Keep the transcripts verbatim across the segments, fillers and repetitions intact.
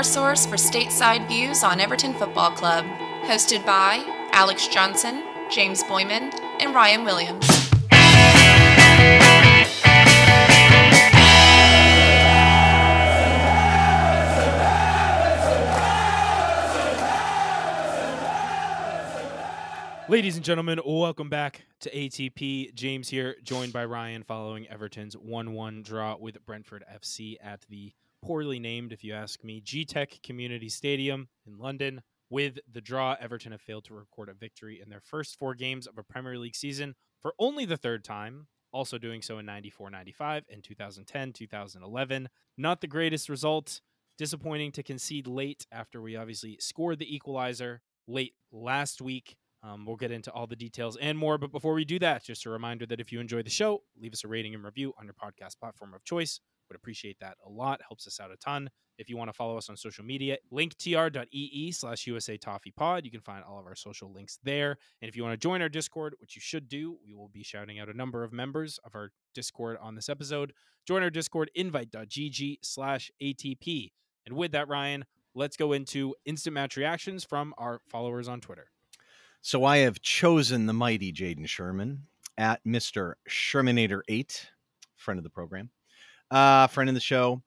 your source for stateside views on Everton Football Club, hosted by Alex Johnson, James Boyman, and Ryan Williams. Ladies and gentlemen, welcome back to A T P. James here, joined by Ryan following Everton's one one draw with Brentford F C at the poorly named, if you ask me, Gtech Community Stadium in London. With the draw, Everton have failed to record a victory in their first four games of a Premier League season for only the third time, also doing so in ninety-four ninety-five and two thousand ten two thousand eleven. Not the greatest result. Disappointing to concede late after we obviously scored the equalizer late last week. Um, we'll get into all the details and more, but before we do that, just a reminder that if you enjoy the show, leave us a rating and review on your podcast platform of choice. Would appreciate that a lot. Helps us out a ton. If you want to follow us on social media, linktr.ee slash USA Toffee Pod. You can find all of our social links there. And if you want to join our Discord, which you should do, we will be shouting out a number of members of our Discord on this episode. Join our Discord, invite.gg slash ATP. And with that, Ryan, let's go into instant match reactions from our followers on Twitter. So I have chosen the mighty Jaden Sherman at Mister Shermanator eight, friend of the program, uh, friend of the show.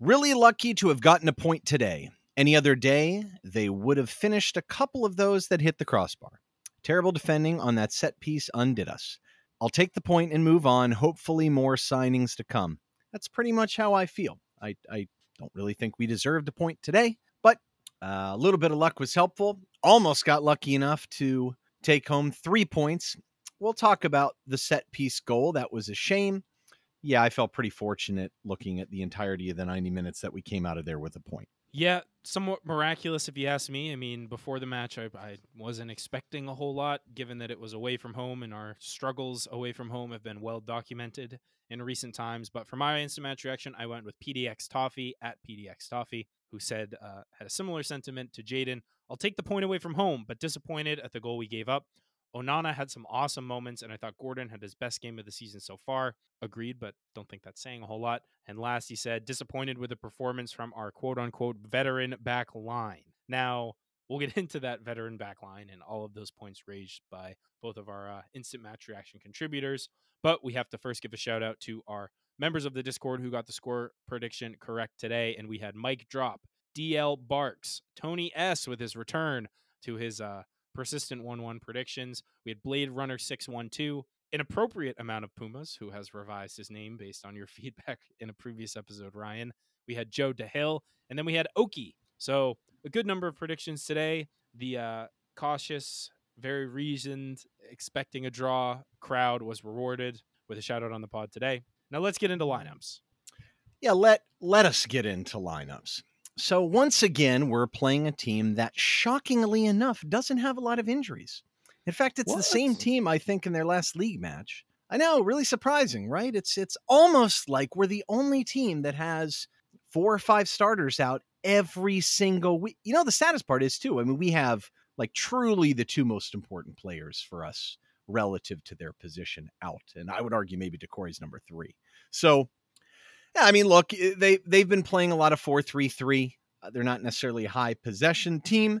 Really lucky to have gotten a point today. Any other day, they would have finished a couple of those that hit the crossbar. Terrible defending on that set piece undid us. I'll take the point and move on. Hopefully more signings to come. That's pretty much how I feel. I, I don't really think we deserved a point today, but uh, a little bit of luck was helpful. Almost got lucky enough to take home three points. We'll talk about the set piece goal. That was a shame. Yeah, I felt pretty fortunate looking at the entirety of the ninety minutes that we came out of there with a point. Yeah, somewhat miraculous if you ask me. I mean, before the match, I, I wasn't expecting a whole lot, given that it was away from home and our struggles away from home have been well documented in recent times. But for my instant match reaction, I went with P D X Toffee at P D X Toffee, who said uh, had a similar sentiment to Jaden. I'll take the point away from home, but disappointed at the goal we gave up. Onana had some awesome moments, and I thought Gordon had his best game of the season so far. Agreed, but don't think that's saying a whole lot. And last, he said, disappointed with the performance from our quote-unquote veteran back line. Now, we'll get into that veteran back line and all of those points raised by both of our uh, instant match reaction contributors. But we have to first give a shout-out to our members of the Discord who got the score prediction correct today, and we had Mike Drop, D L Barks, Tony S with his return to his uh, persistent one one predictions. We had Blade Runner six one two, an appropriate amount of Pumas, who has revised his name based on your feedback in a previous episode, Ryan. We had Joe DeHill, and then we had Oki. So a good number of predictions today. The uh, cautious, very reasoned, expecting a draw crowd was rewarded with a shout out on the pod today. Now let's get into lineups. Yeah, let let us get into lineups. So once again, we're playing a team that, shockingly enough, doesn't have a lot of injuries. In fact, it's what? the same team, I think, in their last league match. I know, really surprising, right? It's it's almost like we're the only team that has four or five starters out every single week. You know, the saddest part is, too, I mean, we have, like, truly the two most important players for us relative to their position out. And I would argue maybe Decorey's number three. So... yeah, I mean, look, they, they've been playing a lot of four three three. Uh, they're not necessarily a high possession team,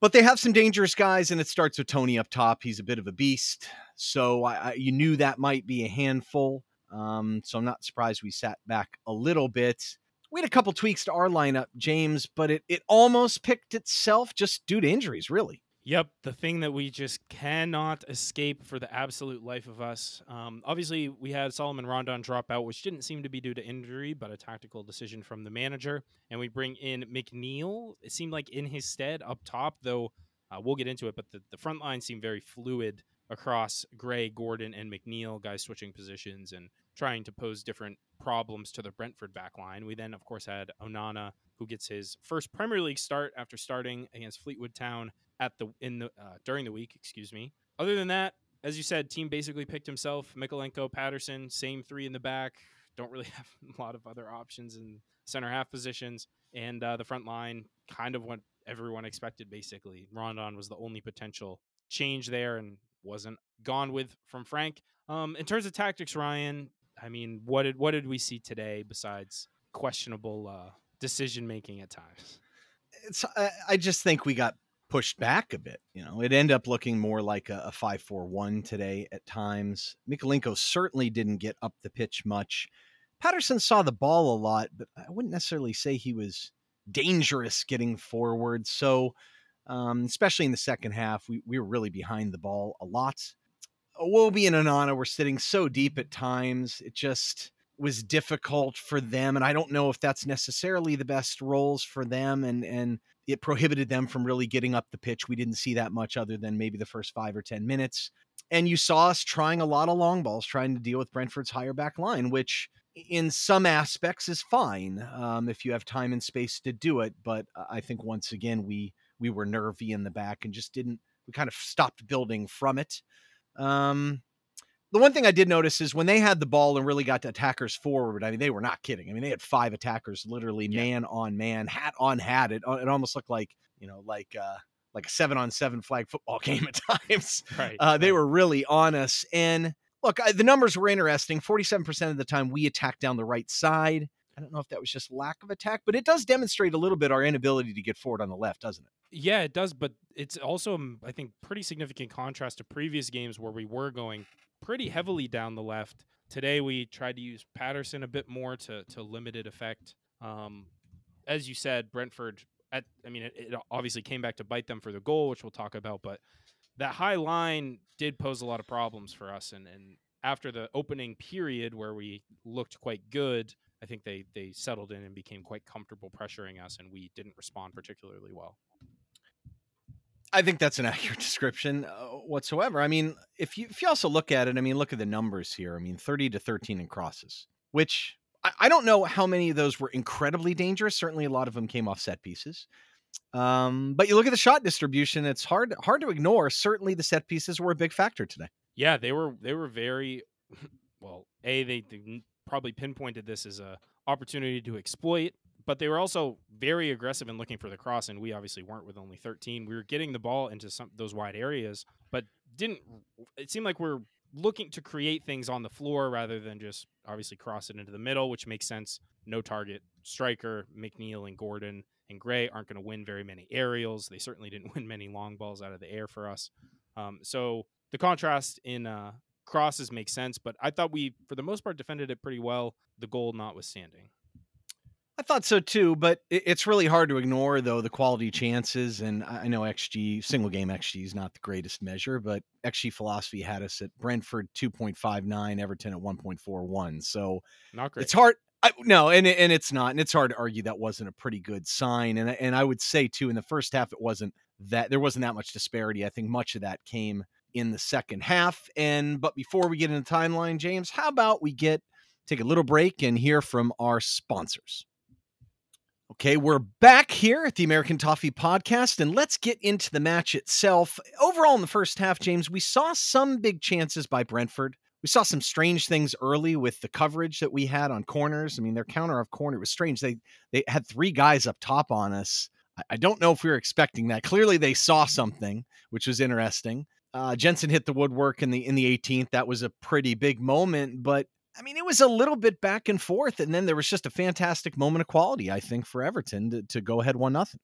but they have some dangerous guys, and it starts with Tony up top. He's a bit of a beast, so I, I, you knew that might be a handful, um, so I'm not surprised we sat back a little bit. We had a couple tweaks to our lineup, James, but it, it almost picked itself just due to injuries, really. Yep, the thing that we just cannot escape for the absolute life of us. Um, obviously, we had Solomon Rondon drop out, which didn't seem to be due to injury, but a tactical decision from the manager. And we bring in McNeil. It seemed like in his stead up top, though uh, we'll get into it, but the, the front line seemed very fluid across Gray, Gordon, and McNeil, guys switching positions and trying to pose different problems to the Brentford back line. We then, of course, had Onana, who gets his first Premier League start after starting against Fleetwood Town at the in the uh, during the week, excuse me. Other than that, as you said, team basically picked himself. Mykolenko, Patterson, same three in the back. Don't really have a lot of other options in center half positions, and uh, the front line kind of what everyone expected. Basically, Rondon was the only potential change there, and wasn't gone with from Frank. Um, in terms of tactics, Ryan, I mean, what did what did we see today besides questionable uh, decision making at times? it's I, I just think we got pushed back a bit. You know, it ended up looking more like a, a five four one today at times. Mykolenko certainly didn't get up the pitch much. Patterson saw the ball a lot, but I wouldn't necessarily say he was dangerous getting forward. So, um, especially in the second half, we, we were really behind the ball a lot. Iwobi and Onana were sitting so deep at times. It just was difficult for them. And I don't know if that's necessarily the best roles for them. And, and it prohibited them from really getting up the pitch. We didn't see that much other than maybe the first five or ten minutes. And you saw us trying a lot of long balls, trying to deal with Brentford's higher back line, which in some aspects is fine um, if you have time and space to do it. But I think once again, we, we were nervy in the back and just didn't, we kind of stopped building from it. Um, the one thing I did notice is when they had the ball and really got the attackers forward, I mean, they were not kidding. I mean, they had five attackers, literally yeah. man on man, hat on hat. It, it almost looked like, you know, like, uh, like a seven on seven flag football game at times. Right. Uh, they right. were really on us. And look, I, the numbers were interesting. forty-seven percent of the time we attacked down the right side. I don't know if that was just lack of attack, but it does demonstrate a little bit our inability to get forward on the left, doesn't it? Yeah, it does. But it's also, I think, pretty significant contrast to previous games where we were going pretty heavily down the left. Today, we tried to use Patterson a bit more to, to limited effect. Um, as you said, Brentford, at, I mean, it, it obviously came back to bite them for the goal, which we'll talk about, but that high line did pose a lot of problems for us. And, and after the opening period where we looked quite good, I think they they settled in and became quite comfortable pressuring us, and we didn't respond particularly well. I think that's an accurate description uh, whatsoever. I mean, if you if you also look at it, I mean, look at the numbers here. I mean, thirty to thirteen in crosses, which I, I don't know how many of those were incredibly dangerous. Certainly a lot of them came off set pieces. Um, but you look at the shot distribution, it's hard hard to ignore. Certainly the set pieces were a big factor today. Yeah, they were they were very well, A, they, they probably pinpointed this as a opportunity to exploit, but they were also very aggressive in looking for the cross, and we obviously weren't with only thirteen. We were getting the ball into some those wide areas, but didn't it seemed like we we're looking to create things on the floor rather than just obviously cross it into the middle, which makes sense. No target striker, McNeil and Gordon and Gray aren't going to win very many aerials. They certainly didn't win many long balls out of the air for us. Um, so the contrast in uh, crosses makes sense, but I thought we, for the most part, defended it pretty well, the goal notwithstanding. I thought so too, but it's really hard to ignore, though, the quality chances. And I know X G, single game X G is not the greatest measure, but X G philosophy had us at Brentford two point five nine, Everton at one point four one. So not great. It's hard. I, no, and and it's not. And it's hard to argue that wasn't a pretty good sign. And, and I would say, too, in the first half, it wasn't that there wasn't that much disparity. I think much of that came in the second half. And but before we get into the timeline, James, how about we get take a little break and hear from our sponsors? Okay, we're back here at the American Toffee Podcast, and let's get into the match itself. Overall, in the first half, James, we saw some big chances by Brentford. We saw some strange things early with the coverage that we had on corners. I mean, their counter off corner was strange. They they had three guys up top on us. I don't know if we were expecting that. Clearly, they saw something, which was interesting. Uh, Jensen hit the woodwork in the in the eighteenth. That was a pretty big moment, but I mean, it was a little bit back and forth, and then there was just a fantastic moment of quality, I think, for Everton to, to go ahead one nothing.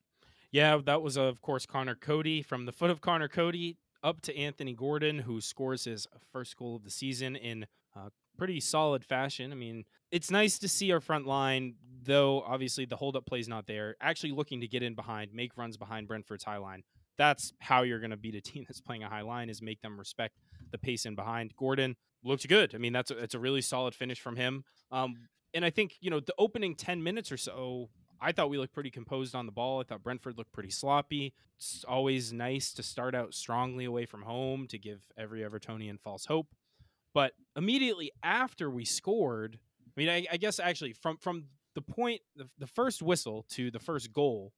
Yeah, that was, of course, Conor Coady from the foot of Conor Coady up to Antony Gordon, who scores his first goal of the season in uh, pretty solid fashion. I mean, it's nice to see our front line, though obviously the hold-up play's not there, actually looking to get in behind, make runs behind Brentford's high line. That's how you're going to beat a team that's playing a high line, is make them respect the pace in behind. Gordon looked good. I mean, that's a, it's a really solid finish from him. Um, and I think, you know, the opening ten minutes or so, I thought we looked pretty composed on the ball. I thought Brentford looked pretty sloppy. It's always nice to start out strongly away from home to give every Evertonian false hope. But immediately after we scored, I mean, I, I guess actually from, from the point, the, the first whistle to the first goal,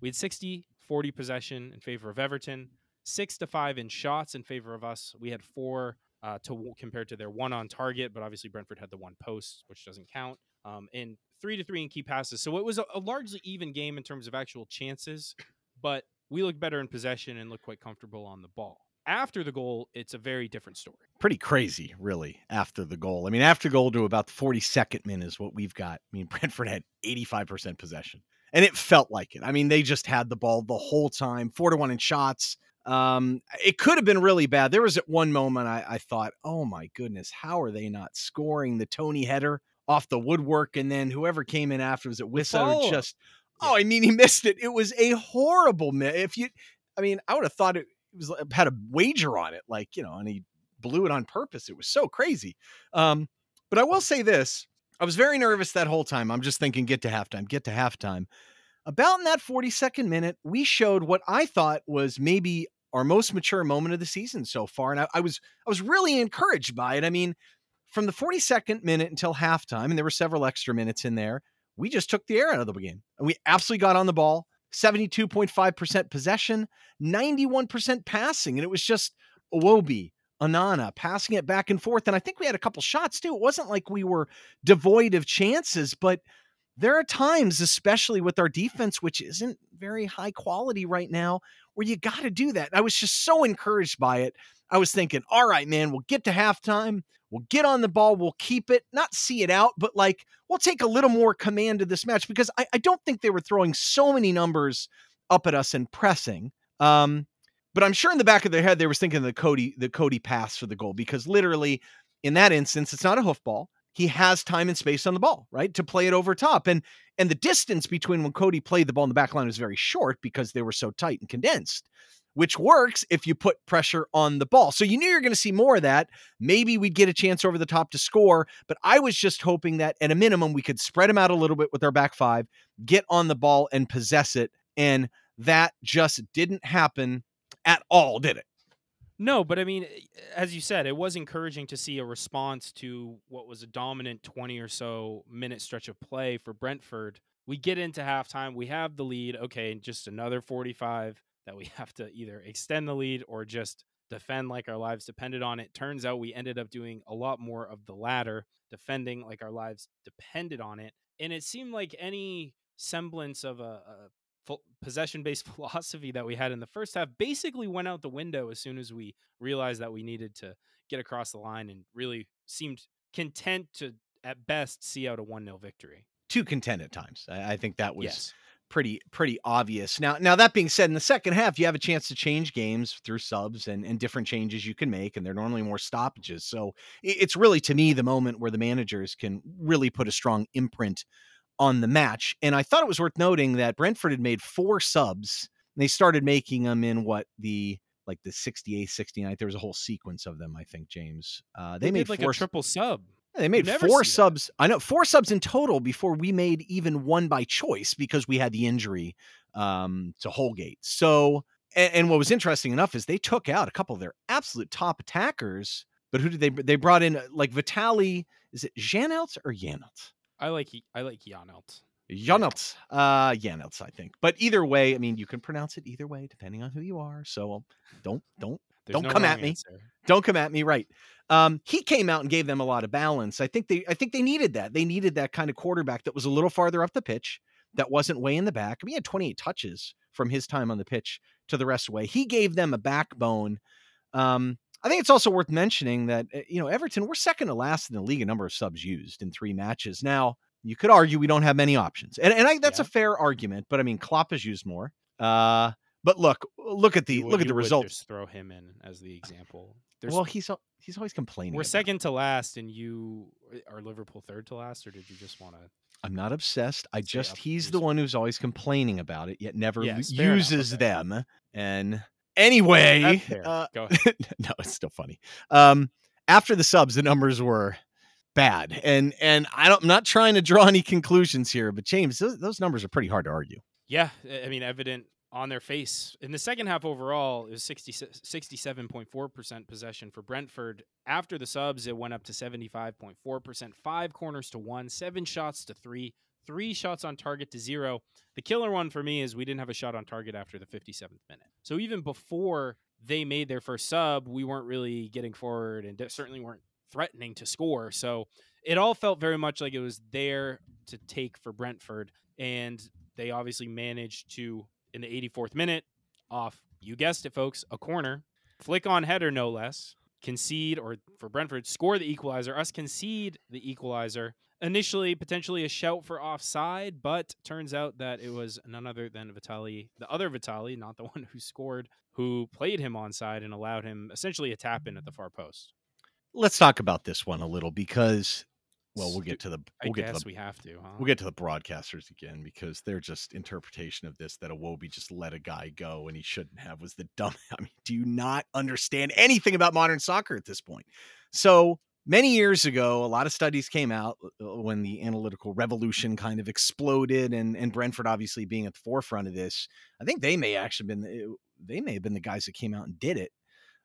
we had sixty forty possession in favor of Everton, six to five in shots in favor of us. We had four uh, to compared to their one on target, but obviously Brentford had the one post, which doesn't count. Um, and three to three in key passes. So it was a, a largely even game in terms of actual chances, but we looked better in possession and looked quite comfortable on the ball. After the goal, it's a very different story. Pretty crazy, really, after the goal. I mean, after goal to about the forty-second minute is what we've got. I mean, Brentford had eighty-five percent possession. and it felt like it. I mean, they just had the ball the whole time, four to one in shots. Um, it could have been really bad. There was at one moment I, I thought, oh my goodness, how are they not scoring? The Toney header off the woodwork, and then whoever came in after, was it Wissa, just, oh, I mean, he missed it. It was a horrible miss. If you, I mean, I would have thought it was, had a wager on it, like, you know, and he blew it on purpose. It was so crazy. Um, but I will say this, I was very nervous that whole time. I'm just thinking, get to halftime, get to halftime. About in that forty-second minute, we showed what I thought was maybe our most mature moment of the season so far. And I, I was, I was really encouraged by it. I mean, from the forty-second minute until halftime, and there were several extra minutes in there, we just took the air out of the game. And we absolutely got on the ball, seventy-two point five percent possession, ninety-one percent passing. And it was just Iwobi, Onana passing it back and forth. And I think we had a couple shots too. It wasn't like we were devoid of chances, but there are times, especially with our defense, which isn't very high quality right now, where you got to do that. And I was just so encouraged by it. I was thinking, all right, man, we'll get to halftime. We'll get on the ball. We'll keep it, not see it out, but like, we'll take a little more command of this match, because I, I don't think they were throwing so many numbers up at us and pressing. Um, but I'm sure in the back of their head, they were thinking the Coady, the Coady pass for the goal, because literally in that instance, it's not a hoofball. He has time and space on the ball, right, to play it over top. And and the distance between when Coady played the ball in the back line was very short, because they were so tight and condensed, which works if you put pressure on the ball. So you knew you're going to see more of that. Maybe we'd get a chance over the top to score, but I was just hoping that at a minimum, we could spread them out a little bit with our back five, get on the ball and possess it. And that just didn't happen at all, did it? No, but I mean, as you said, it was encouraging to see a response to what was a dominant twenty or so minute stretch of play for Brentford. We get into halftime, we have the lead. Okay, just another forty-five that we have to either extend the lead or just defend like our lives depended on it. Turns out we ended up doing a lot more of the latter, defending like our lives depended on it. And it seemed like any semblance of a, a possession-based philosophy that we had in the first half basically went out the window as soon as we realized that we needed to get across the line, and really seemed content to, at best, see out a one nil victory. Too content at times. I think that was yes. pretty, pretty obvious. Now, now that being said, in the second half, you have a chance to change games through subs and, and different changes you can make. And they're normally more stoppages. So it's really, to me, the moment where the managers can really put a strong imprint on the match. And I thought it was worth noting that Brentford had made four subs, and they started making them in what the, like the sixty-eighth, sixty-ninth, there was a whole sequence of them. I think, James, uh, they, they made, made like four, a triple sub. Yeah, they made four subs. That. I know four subs in total before we made even one by choice, because we had the injury um, to Holgate. So, and, and what was interesting enough is they took out a couple of their absolute top attackers, but who did they, they brought in like Vitali, is it Janelt or Janelt? I like I like Janelt. Janelt. Uh, Janelt, I think. But either way, I mean, you can pronounce it either way, depending on who you are. So don't, don't, don't no come at me. Answer. Don't come at me. Right. Um, he came out and gave them a lot of balance. I think they, I think they needed that. They needed that kind of quarterback that was a little farther up the pitch, that wasn't way in the back. We had twenty-eight touches from his time on the pitch to the rest of the way. He gave them a backbone. Um, I think it's also worth mentioning that, you know, Everton, we're second to last in the league in number of subs used in three matches. Now, you could argue we don't have many options. And and I, that's yeah. a fair argument, but I mean, Klopp has used more. Uh, but look, look at the would, look at the results. Just throw him in as the example. There's, well, he's he's always complaining. We're second to last, and you are Liverpool third to last, or did you just want to? I'm not obsessed. I just he's the one who's always complaining about it, yet never yes, uses enough, okay. them. And anyway, uh, Go ahead. No, it's still funny. Um, after the subs, the numbers were bad. And, and I don't, I'm not trying to draw any conclusions here, but James, those, those numbers are pretty hard to argue. Yeah. I mean, evident on their face. In the second half overall, it was sixty-seven point four percent possession for Brentford. After the subs, it went up to seventy-five point four percent, five corners to one, seven shots to three, three shots on target to zero. The killer one for me is we didn't have a shot on target after the fifty-seventh minute. So even before they made their first sub, we weren't really getting forward and certainly weren't threatening to score. So it all felt very much like it was there to take for Brentford. And they obviously managed to, in the eighty-fourth minute, off, you guessed it, folks, a corner, flick on header, no less. concede, or for Brentford, score the equalizer, us concede the equalizer. Initially, potentially a shout for offside, but turns out that it was none other than Vitali, the other Vitali, not the one who scored, who played him onside and allowed him essentially a tap in at the far post. Let's talk about this one a little because, well, we'll get to the, we'll I get guess to the, we have to, huh? We'll get to the broadcasters again, because their just interpretation of this, that Iwobi just let a guy go and he shouldn't have, was the dumb. I mean, do you not understand anything about modern soccer at this point? So many years ago, a lot of studies came out when the analytical revolution kind of exploded, and, and Brentford obviously being at the forefront of this, I think they may actually been, they may have been the guys that came out and did it.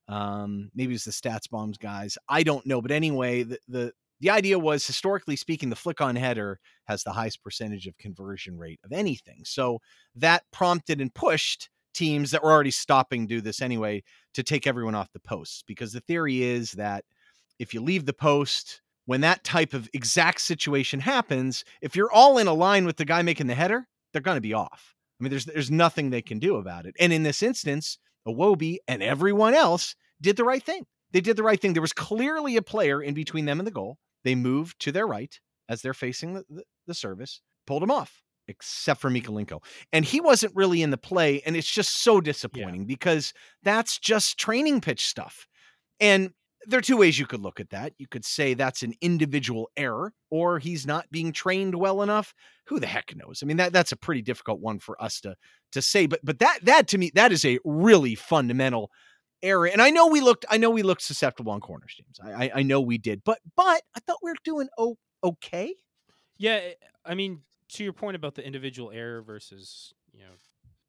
Um, maybe it was the Stats Bombs guys. I don't know. But anyway, the, the, The idea was, historically speaking, the flick-on header has the highest percentage of conversion rate of anything. So that prompted and pushed teams that were already stopping to do this anyway to take everyone off the posts, because the theory is that if you leave the post, when that type of exact situation happens, if you're all in a line with the guy making the header, they're going to be off. I mean, there's there's nothing they can do about it. And in this instance, Iwobi and everyone else did the right thing. They did the right thing. There was clearly a player in between them and the goal. They moved to their right as they're facing the, the, the service, pulled him off, except for Mykolenko. And he wasn't really in the play. And it's just so disappointing, yeah, because that's just training pitch stuff. And there are two ways you could look at that. You could say that's an individual error, or he's not being trained well enough. Who the heck knows? I mean, that that's a pretty difficult one for us to, to say, but, but that, that to me, that is a really fundamental error. And I know we looked, I know we looked susceptible on corners, James. I, I, I know we did, but, but I thought we were doing o- okay. Yeah. I mean, to your point about the individual error versus, you know,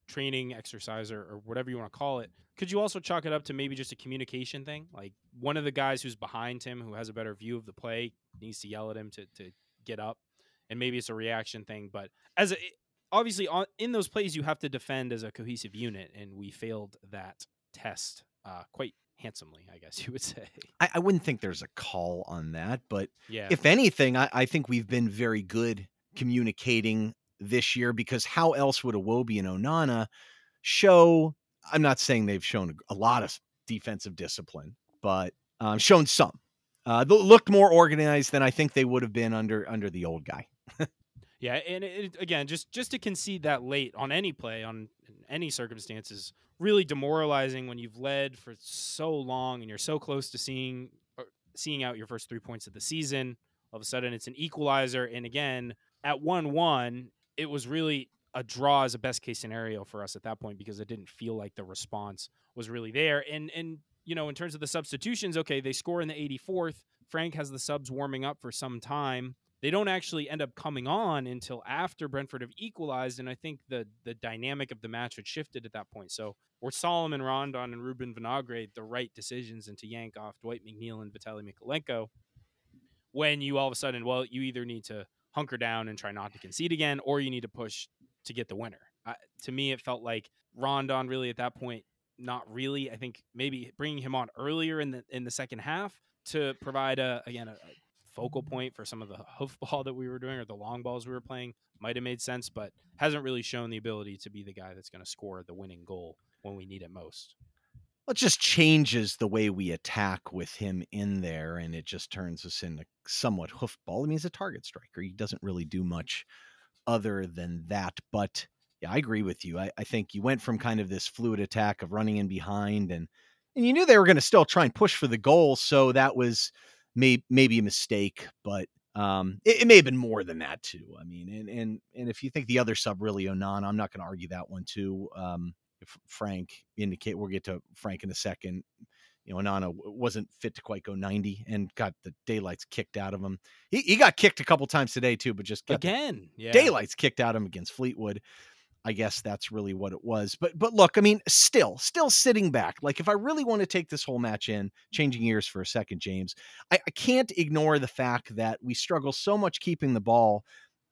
training, exercise, or, or whatever you want to call it, could you also chalk it up to maybe just a communication thing? Like, one of the guys who's behind him, who has a better view of the play, needs to yell at him to, to get up, and maybe it's a reaction thing. But as a, obviously on, in those plays, you have to defend as a cohesive unit, and we failed that test. Uh, quite handsomely, I guess you would say. I, I wouldn't think there's a call on that, but yeah, if anything, I, I think we've been very good communicating this year, because how else would Iwobi and Onana show? I'm not saying they've shown a lot of defensive discipline, but um, shown some. Uh, they looked more organized than I think they would have been under under the old guy. Yeah, and it, again, just, just to concede that late on any play, on any circumstances, really demoralizing when you've led for so long and you're so close to seeing or seeing out your first three points of the season. All of a sudden, it's an equalizer. And again, at one one, it was really a draw as a best-case scenario for us at that point, because it didn't feel like the response was really there. And, and you know, in terms of the substitutions, okay, they score in the eighty-fourth. Frank has the subs warming up for some time. They don't actually end up coming on until after Brentford have equalized, and I think the the dynamic of the match had shifted at that point. So were Solomon Rondon and Ruben Vinagre the right decisions, and to yank off Dwight McNeil and Vitali Mykolenko, when you all of a sudden, well, you either need to hunker down and try not to concede again, or you need to push to get the winner. I, to me, it felt like Rondon really at that point, not really. I think maybe bringing him on earlier in the in the second half to provide a again a. a focal point for some of the hoofball that we were doing, or the long balls we were playing, might have made sense, but hasn't really shown the ability to be the guy that's going to score the winning goal when we need it most. Well, it just changes the way we attack with him in there, and it just turns us into somewhat hoofball. I mean, he's a target striker. He doesn't really do much other than that, but yeah, I agree with you. I, I think you went from kind of this fluid attack of running in behind, and, and you knew they were going to still try and push for the goal, so that was May, maybe a mistake, but um, it, it may have been more than that too. I mean, and and and if you think the other sub really Onana, I'm not going to argue that one too. Um, if Frank indicate, we'll get to Frank in a second. You know, Onana wasn't fit to quite go ninety and got the daylights kicked out of him. He he got kicked a couple times today too, but just again, yeah, daylights kicked out of him against Fleetwood. I guess that's really what it was. But but look, I mean, still, still sitting back. Like, if I really want to take this whole match in, changing gears for a second, James, I, I can't ignore the fact that we struggle so much keeping the ball,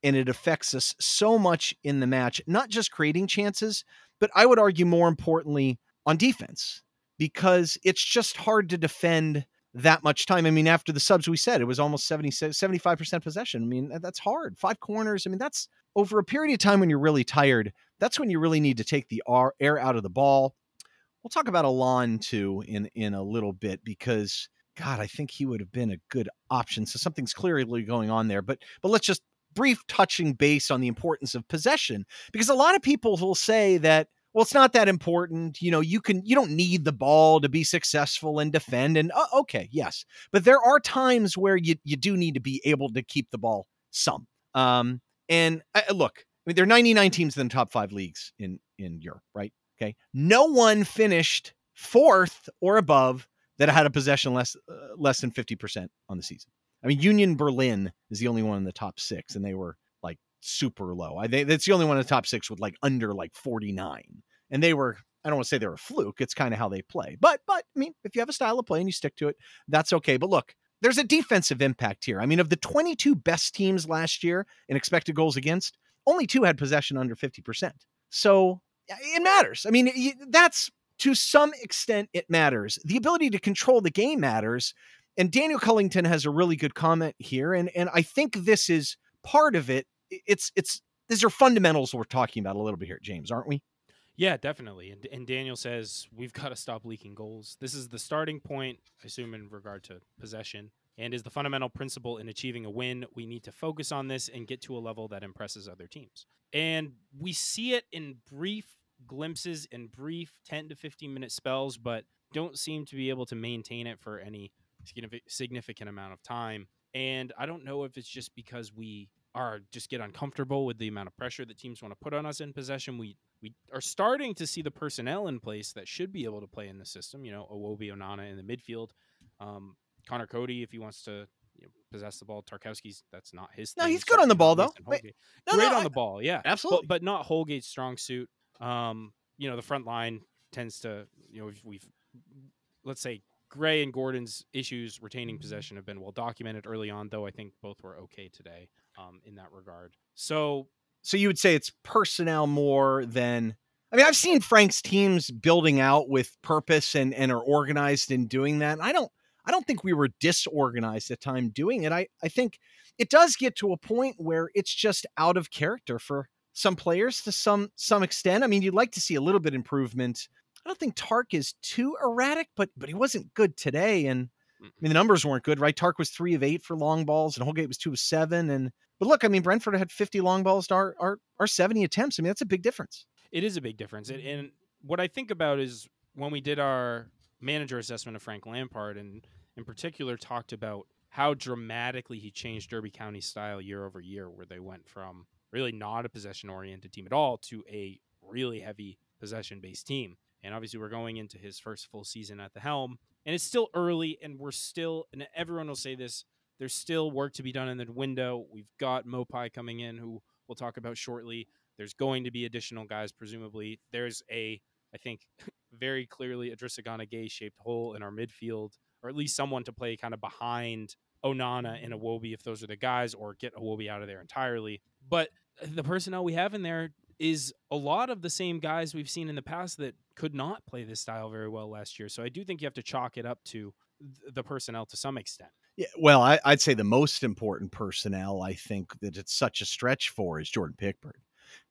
and it affects us so much in the match, not just creating chances, but I would argue more importantly on defense, because it's just hard to defend that much time. I mean, after the subs, we said it was almost seventy, seventy-five percent possession. I mean, that's hard. Five corners. I mean, that's over a period of time when you're really tired. That's when you really need to take the air out of the ball. We'll talk about Alon too in, in a little bit, because God, I think he would have been a good option. So something's clearly going on there, but, but let's just brief touching base on the importance of possession, because a lot of people will say that, well, it's not that important. You know, you can, you don't need the ball to be successful and defend. And uh, okay, yes, but there are times where you, you do need to be able to keep the ball some. Um, and uh, look, I mean, there are ninety-nine teams in the top five leagues in, in Europe, right? Okay. No one finished fourth or above that had a possession less, uh, less than fifty percent on the season. I mean, Union Berlin is the only one in the top six, and they were like super low. I think that's the only one in the top six with like under like forty-nine. And they were, I don't want to say they were a fluke. It's kind of how they play. But, but I mean, if you have a style of play and you stick to it, that's okay. But look, there's a defensive impact here. I mean, of the twenty-two best teams last year in expected goals against, only two had possession under fifty percent. So it matters. I mean, that's to some extent, it matters. The ability to control the game matters. And Daniel Cullington has a really good comment here. And, and I think this is part of it. It's, it's, these are fundamentals we're talking about a little bit here, James, aren't we? Yeah, definitely. And, and Daniel says, we've got to stop leaking goals. This is the starting point, I assume, in regard to possession, and is the fundamental principle in achieving a win. We need to focus on this and get to a level that impresses other teams. And we see it in brief glimpses and brief ten to fifteen minute spells, but don't seem to be able to maintain it for any significant amount of time. And I don't know if it's just because we are just get uncomfortable with the amount of pressure that teams want to put on us in possession. We we are starting to see the personnel in place that should be able to play in the system. You know, Iwobi, Onana in the midfield, um, Conor Coady, if he wants to you know, possess the ball. Tarkowski's, that's not his thing. No, he's good on the ball, though. Wait, no, Great no, on I, the ball, yeah. Absolutely. But, but not Holgate's strong suit. Um, you know, the front line tends to, you know, we've, we've let's say, Gray and Gordon's issues retaining possession have been well documented early on, though I think both were okay today um, in that regard. So, so you would say it's personnel more than... I mean, I've seen Frank's teams building out with purpose and, and are organized in doing that. I don't I don't think we were disorganized at the time doing it. I, I think it does get to a point where it's just out of character for some players to some some extent. I mean, you'd like to see a little bit improvement. I don't think Tark is too erratic, but but he wasn't good today. And I mean, the numbers weren't good, right? Tark was three of eight for long balls, and Holgate was two of seven. And but look, I mean, Brentford had fifty long balls to our our, our seventy attempts. I mean, that's a big difference. It is a big difference. And, and what I think about is when we did our manager assessment of Frank Lampard, and in particular talked about how dramatically he changed Derby County's style year over year, where they went from really not a possession-oriented team at all to a really heavy possession-based team. And obviously we're going into his first full season at the helm, and it's still early, and we're still, and everyone will say this, there's still work to be done in the window. We've got Maupay coming in, who we'll talk about shortly. There's going to be additional guys, presumably. There's a, I think, very clearly Idrissa Gana Gueye-shaped hole in our midfield, or at least someone to play kind of behind Onana and Iwobi if those are the guys, or get Iwobi out of there entirely. But the personnel we have in there is a lot of the same guys we've seen in the past that could not play this style very well last year. So I do think you have to chalk it up to the personnel to some extent. Yeah, well, I, I'd say the most important personnel I think that it's such a stretch for is Jordan Pickford.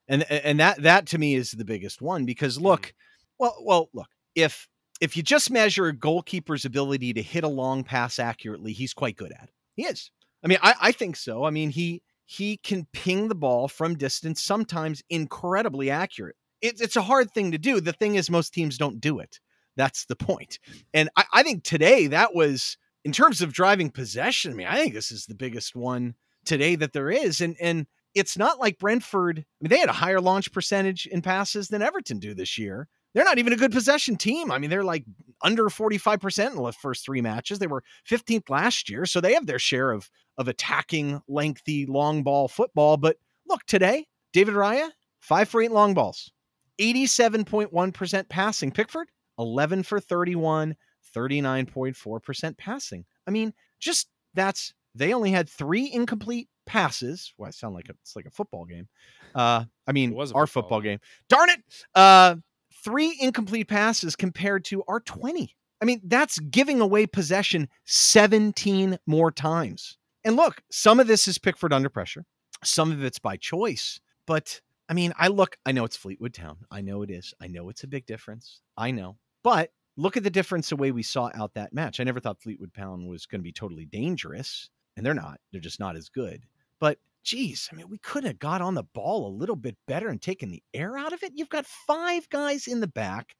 And and that that to me is the biggest one, because look, mm. well, well, look, if if you just measure a goalkeeper's ability to hit a long pass accurately, he's quite good at it. He is. I mean, I, I think so. I mean, he he can ping the ball from distance, sometimes incredibly accurate. It, it's a hard thing to do. The thing is, most teams don't do it. That's the point. And I, I think today that was, in terms of driving possession, I mean, I think this is the biggest one today that there is. And and. It's not like Brentford. I mean, they had a higher launch percentage in passes than Everton do this year. They're not even a good possession team. I mean, they're like under forty-five percent in the first three matches. They were fifteenth last year. So they have their share of, of attacking, lengthy, long ball football. But look, today, David Raya, five for eight long balls, eighty-seven point one percent passing. Pickford, eleven for thirty-one, thirty-nine point four percent passing. I mean, just that's, they only had three incomplete passes. Well, I sound like a, it's like a football game. Uh, I mean, our football, football game. Darn it. Uh, three incomplete passes compared to our twenty. I mean, that's giving away possession seventeen more times. And look, some of this is Pickford under pressure. Some of it's by choice. But I mean, I look, I know it's Fleetwood Town. I know it is. I know it's a big difference. I know. But look at the difference the way we saw out that match. I never thought Fleetwood Town was going to be totally dangerous, and they're not. They're just not as good. But geez, I mean, we could have got on the ball a little bit better and taken the air out of it. You've got five guys in the back,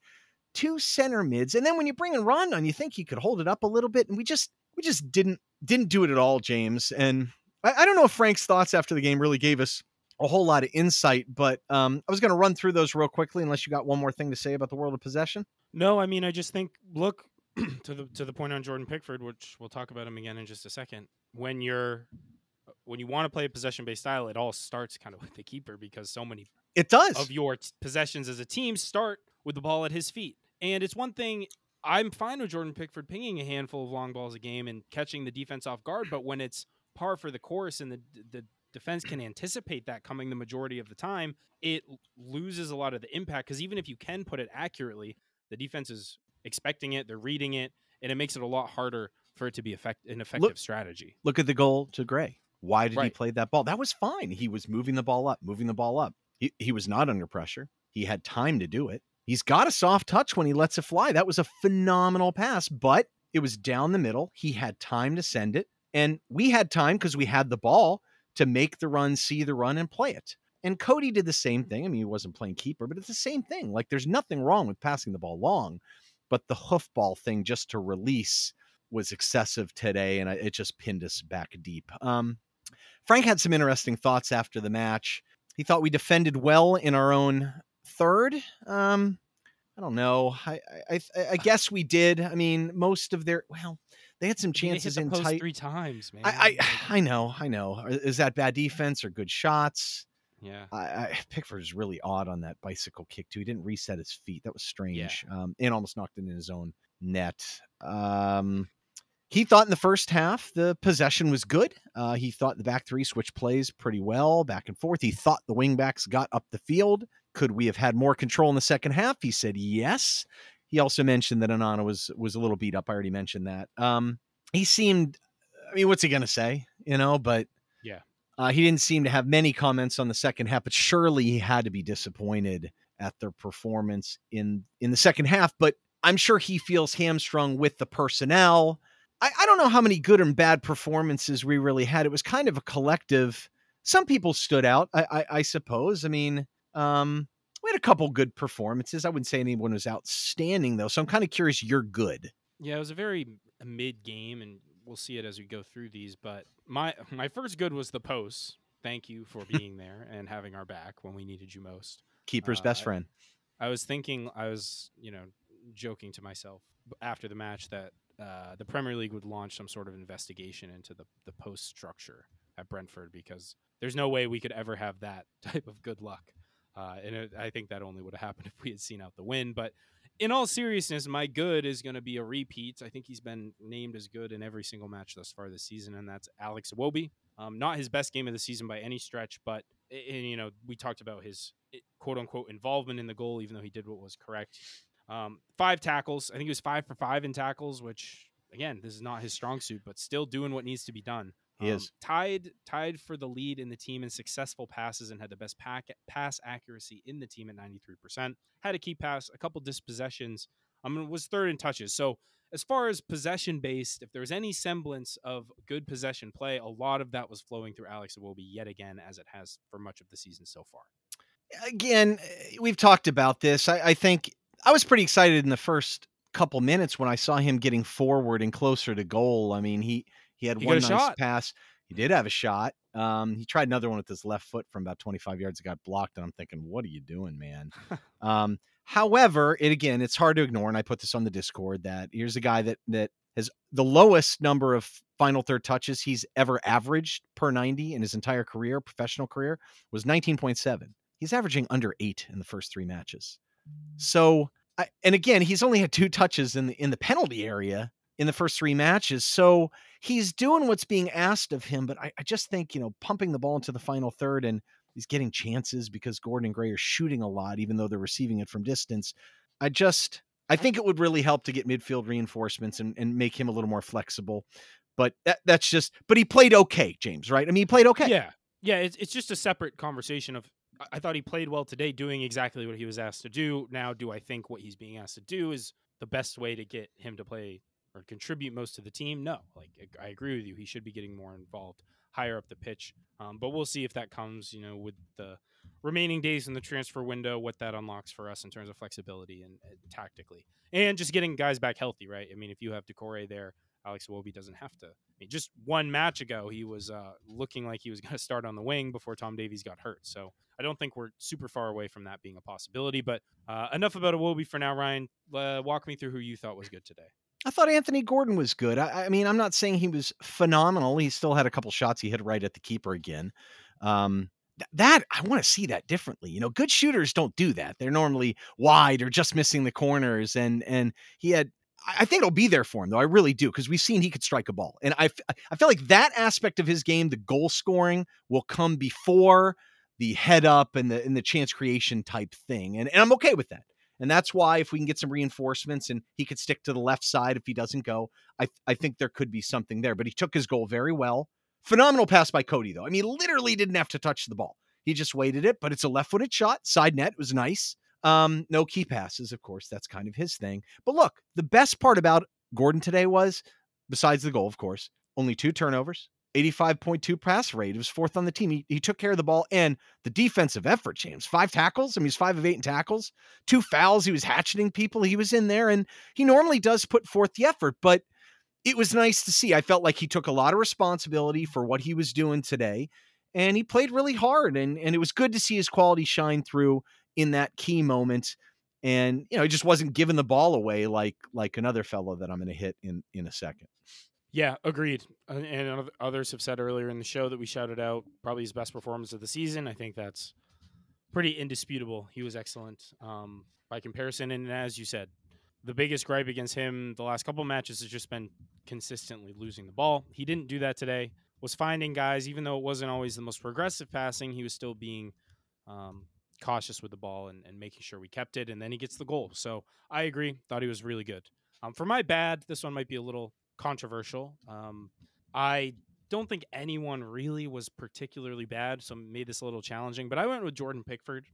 two center mids, and then when you bring in Rondon, you think he could hold it up a little bit, and we just we just didn't didn't do it at all, James. And I, I don't know if Frank's thoughts after the game really gave us a whole lot of insight, but um, I was going to run through those real quickly unless you got one more thing to say about the world of possession. No, I mean, I just think, look, to the to the point on Jordan Pickford, which we'll talk about him again in just a second. When you're when you want to play a possession-based style, it all starts kind of with the keeper, because so many it does of your t- possessions as a team start with the ball at his feet. And it's one thing, I'm fine with Jordan Pickford pinging a handful of long balls a game and catching the defense off guard, but when it's par for the course and the the defense can anticipate that coming the majority of the time, it loses a lot of the impact, because even if you can put it accurately, the defense is expecting it, they're reading it, and it makes it a lot harder for it to be effect- an effective look, strategy. Look at the goal to Gray. Why did right. he play that ball? That was fine. He was moving the ball up, moving the ball up. He, he was not under pressure. He had time to do it. He's got a soft touch when he lets it fly. That was a phenomenal pass, but it was down the middle. He had time to send it, and we had time because we had the ball to make the run, see the run, and play it. And Coady did the same thing. I mean, he wasn't playing keeper, but it's the same thing. Like, there's nothing wrong with passing the ball long, but the hoofball thing just to release was excessive today, and it just pinned us back deep. Um, Frank had some interesting thoughts after the match. He thought we defended well in our own third. Um, I don't know. I, I, I guess we did. I mean, most of their... well. They had some chances in tight three times, man. I, I I know, I know. Is that bad defense or good shots? Yeah. I, I, Pickford is really odd on that bicycle kick too. He didn't reset his feet. That was strange. Yeah. Um, and almost knocked it in his own net. Um, he thought in the first half the possession was good. Uh, he thought the back three switched plays pretty well back and forth. He thought the wingbacks got up the field. Could we have had more control in the second half? He said yes. He also mentioned that Onana was was a little beat up. I already mentioned that. Um, he seemed, I mean, what's he going to say, you know? But yeah, uh, he didn't seem to have many comments on the second half. But surely he had to be disappointed at their performance in in the second half. But I'm sure he feels hamstrung with the personnel. I, I don't know how many good and bad performances we really had. It was kind of a collective. Some people stood out, I, I, I suppose. I mean, um. we had a couple good performances. I wouldn't say anyone was outstanding, though, so I'm kind of curious you're good. Yeah, it was a very mid-game, and we'll see it as we go through these, but my my first good was the posts. Thank you for being there and having our back when we needed you most. Keeper's uh, best friend. I, I was thinking, I was, you know, joking to myself after the match that uh, the Premier League would launch some sort of investigation into the, the post structure at Brentford, because there's no way we could ever have that type of good luck. Uh, and it, I think that only would have happened if we had seen out the win. But in all seriousness, my good is going to be a repeat. I think he's been named as good in every single match thus far this season, and that's Alex Iwobi. Um, not his best game of the season by any stretch, but and, you know, we talked about his quote-unquote involvement in the goal, even though he did what was correct. Um, five tackles. I think he was five for five in tackles, which, again, this is not his strong suit, but still doing what needs to be done. He is um, tied tied for the lead in the team in successful passes and had the best pack, pass accuracy in the team at ninety-three percent. Had a key pass, a couple dispossessions, um, was third in touches. So as far as possession-based, if there's any semblance of good possession play, a lot of that was flowing through Alex Iwobi yet again, as it has for much of the season so far. Again, we've talked about this. I, I think I was pretty excited in the first couple minutes when I saw him getting forward and closer to goal. I mean, he... He had he one nice shot. pass. He did have a shot. Um, he tried another one with his left foot from about twenty-five yards. It got blocked. And I'm thinking, what are you doing, man? um, however, it again, it's hard to ignore. And I put this on the Discord that here's a guy that that has the lowest number of final third touches he's ever averaged per ninety in his entire career, professional career, was nineteen point seven. He's averaging under eight in the first three matches. So, I, and again, he's only had two touches in the in the penalty area in the first three matches. So he's doing what's being asked of him, but I, I just think, you know, pumping the ball into the final third, and he's getting chances because Gordon and Gray are shooting a lot, even though they're receiving it from distance. I just, I think it would really help to get midfield reinforcements and, and make him a little more flexible, but that, that's just, but he played okay, James, right? I mean, he played okay. Yeah. Yeah. It's, it's just a separate conversation of, I thought he played well today doing exactly what he was asked to do. Now, do I think what he's being asked to do is the best way to get him to play or contribute most to the team? No, like I agree with you. He should be getting more involved higher up the pitch. Um, but we'll see if that comes, you know, with the remaining days in the transfer window, what that unlocks for us in terms of flexibility and, and tactically, and just getting guys back healthy. Right. I mean, if you have Decore there, Alex Iwobi doesn't have to. I mean, just one match ago, he was uh, looking like he was going to start on the wing before Tom Davies got hurt. So I don't think we're super far away from that being a possibility. But uh, enough about Iwobi for now, Ryan. Uh, walk me through who you thought was good today. I thought Antony Gordon was good. I, I mean, I'm not saying he was phenomenal. He still had a couple shots he hit right at the keeper again. Um, th- that I want to see that differently. You know, good shooters don't do that. They're normally wide or just missing the corners. And and he had. I think it'll be there for him, though. I really do, because we've seen he could strike a ball. And I, I feel like that aspect of his game, the goal scoring, will come before the head up and the and the chance creation type thing. And, and I'm okay with that. And that's why if we can get some reinforcements and he could stick to the left side if he doesn't go, I, I think there could be something there. But he took his goal very well. Phenomenal pass by Coady, though. I mean, literally didn't have to touch the ball. He just weighted it, but it's a left-footed shot. Side net. It was nice. Um, no key passes, of course. That's kind of his thing. But look, the best part about Gordon today was, besides the goal, of course, only two turnovers, eighty-five point two pass rate. It was fourth on the team. He, he took care of the ball and the defensive effort, James. Five tackles. I mean, he's five of eight in tackles, two fouls. He was hatcheting people. He was in there, and he normally does put forth the effort, but it was nice to see. I felt like he took a lot of responsibility for what he was doing today, and he played really hard, and, and it was good to see his quality shine through in that key moment. And, you know, he just wasn't giving the ball away like, like another fellow that I'm going to hit in, in a second. Yeah, agreed. And, and others have said earlier in the show that we shouted out probably his best performance of the season. I think that's pretty indisputable. He was excellent um, by comparison. And as you said, the biggest gripe against him the last couple of matches has just been consistently losing the ball. He didn't do that today. Was finding guys, even though it wasn't always the most progressive passing, he was still being um, cautious with the ball and, and making sure we kept it, and then he gets the goal. So I agree. Thought he was really good. Um, for my bad, this one might be a little controversial. Um, I don't think anyone really was particularly bad, so made this a little challenging, but I went with Jordan Pickford,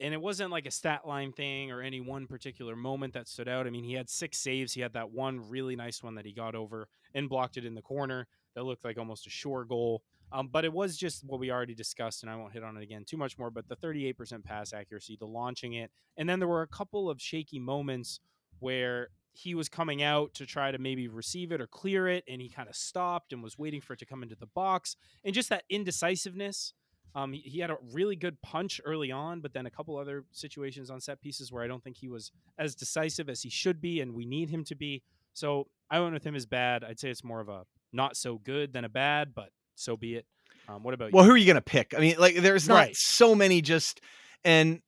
and it wasn't like a stat line thing or any one particular moment that stood out. I mean, he had six saves. He had that one really nice one that he got over and blocked it in the corner. That looked like almost a sure goal. Um, but it was just what we already discussed, and I won't hit on it again too much more, but the thirty-eight percent pass accuracy, the launching it. And then there were a couple of shaky moments where he was coming out to try to maybe receive it or clear it, and he kind of stopped and was waiting for it to come into the box. And just that indecisiveness. Um, he, he had a really good punch early on, but then a couple other situations on set pieces where I don't think he was as decisive as he should be, and we need him to be. So I went with him as bad. I'd say it's more of a not so good than a bad, but so be it. Um, what about you? Well, who are you going to pick? I mean, like, there's not right. so many just, and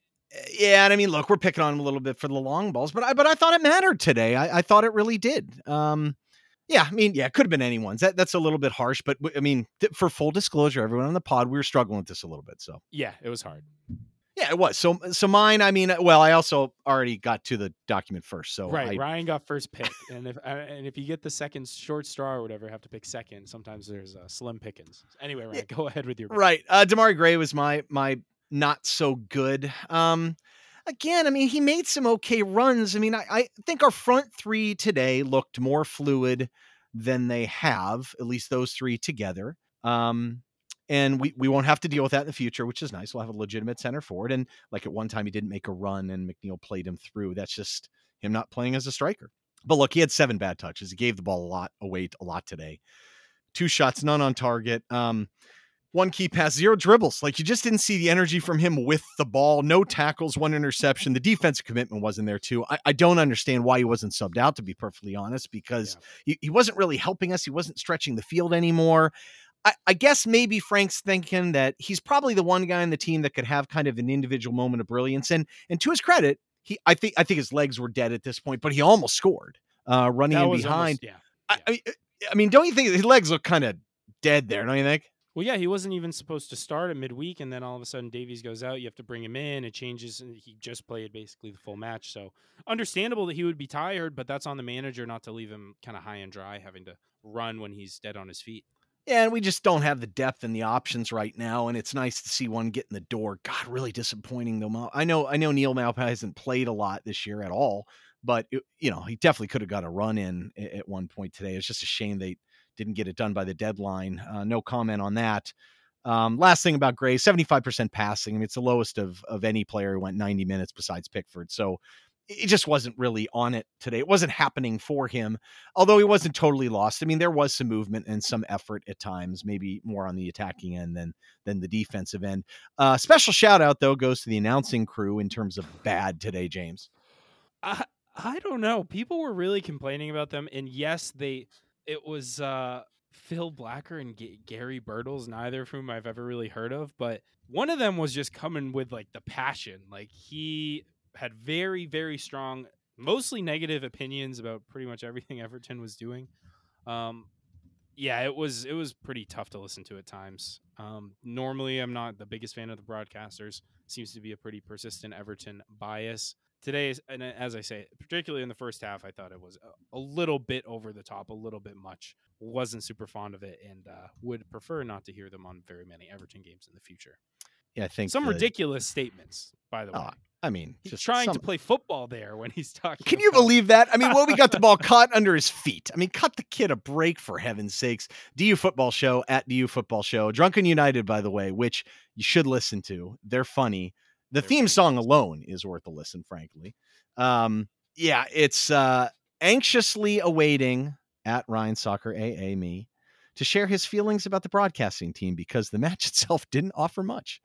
yeah, and I mean, look, we're picking on him a little bit for the long balls, but I, but I thought it mattered today. I, I thought it really did. Um, yeah, I mean, yeah, it could have been anyone's. That That's a little bit harsh, but I mean, th- for full disclosure, everyone on the pod, we were struggling with this a little bit. So yeah, it was hard. Yeah, it was. So, so mine, I mean, well, I also already got to the document first. So right. I, Ryan got first pick. and if, and if you get the second short straw or whatever, have to pick second. Sometimes there's uh, slim pickings. Anyway, Ryan, yeah, go ahead with your pick. Right. Uh, Demarai Gray was my, my not so good. Um, again, I mean, he made some okay runs. I mean, I, I think our front three today looked more fluid than they have, at least those three together. Um, And we, we won't have to deal with that in the future, which is nice. We'll have a legitimate center forward. And like at one time, he didn't make a run and McNeil played him through. That's just him not playing as a striker. But look, he had seven bad touches. He gave the ball a lot away a lot today. Two shots, none on target. Um, one key pass, zero dribbles. Like you just didn't see the energy from him with the ball. No tackles, one interception. The defensive commitment wasn't there too. I, I don't understand why he wasn't subbed out, to be perfectly honest, because yeah. he, he wasn't really helping us. He wasn't stretching the field anymore. I, I guess maybe Frank's thinking that he's probably the one guy on the team that could have kind of an individual moment of brilliance. And, and to his credit, he, I think, I think his legs were dead at this point, but he almost scored uh, running that in behind. Almost, yeah. I, yeah. I, mean, I mean, don't you think his legs look kind of dead there? Don't you think? Well, yeah, he wasn't even supposed to start at midweek, and then all of a sudden Davies goes out. You have to bring him in. It changes, and he just played basically the full match. So understandable that he would be tired, but that's on the manager not to leave him kind of high and dry, having to run when he's dead on his feet. Yeah, and we just don't have the depth and the options right now, and it's nice to see one get in the door. God, really disappointing though. I know, I know Neal Maupay hasn't played a lot this year at all, But, it, you know, he definitely could have got a run in at one point today. It's just a shame they didn't get it done by the deadline. Uh, no comment on that. Um, last thing about Gray, seventy-five percent passing. I mean, it's the lowest of, of any player who went ninety minutes besides Pickford. So it just wasn't really on it today. It wasn't happening for him, although he wasn't totally lost. I mean, there was some movement and some effort at times, maybe more on the attacking end than, than the defensive end. Uh, special shout out, though, goes to the announcing crew in terms of bad today, James. I, I don't know. People were really complaining about them. And yes, they, it was, uh, Phil Blacker and G- Gary Birtles, neither of whom I've ever really heard of, but one of them was just coming with like the passion. Like he had very, very strong, mostly negative opinions about pretty much everything Everton was doing. Um, yeah, it was, it was pretty tough to listen to at times. Um, normally I'm not the biggest fan of the broadcasters. Seems to be a pretty persistent Everton bias. Today, and as I say, particularly in the first half, I thought it was a little bit over the top, a little bit much. Wasn't super fond of it, and uh, would prefer not to hear them on very many Everton games in the future. Yeah, I think some the... ridiculous statements, by the way. Uh, I mean, he's just trying some... to play football there when he's talking. Can about... you believe that? I mean, Wobie got the ball caught under his feet. I mean, cut the kid a break, for heaven's sakes. D U Football Show, at D U Football Show. Drunken United, by the way, which you should listen to. They're funny. The theme song alone is worth a listen, frankly. Um, yeah, it's uh, anxiously awaiting at Ryan Soccer A A me to share his feelings about the broadcasting team because the match itself didn't offer much.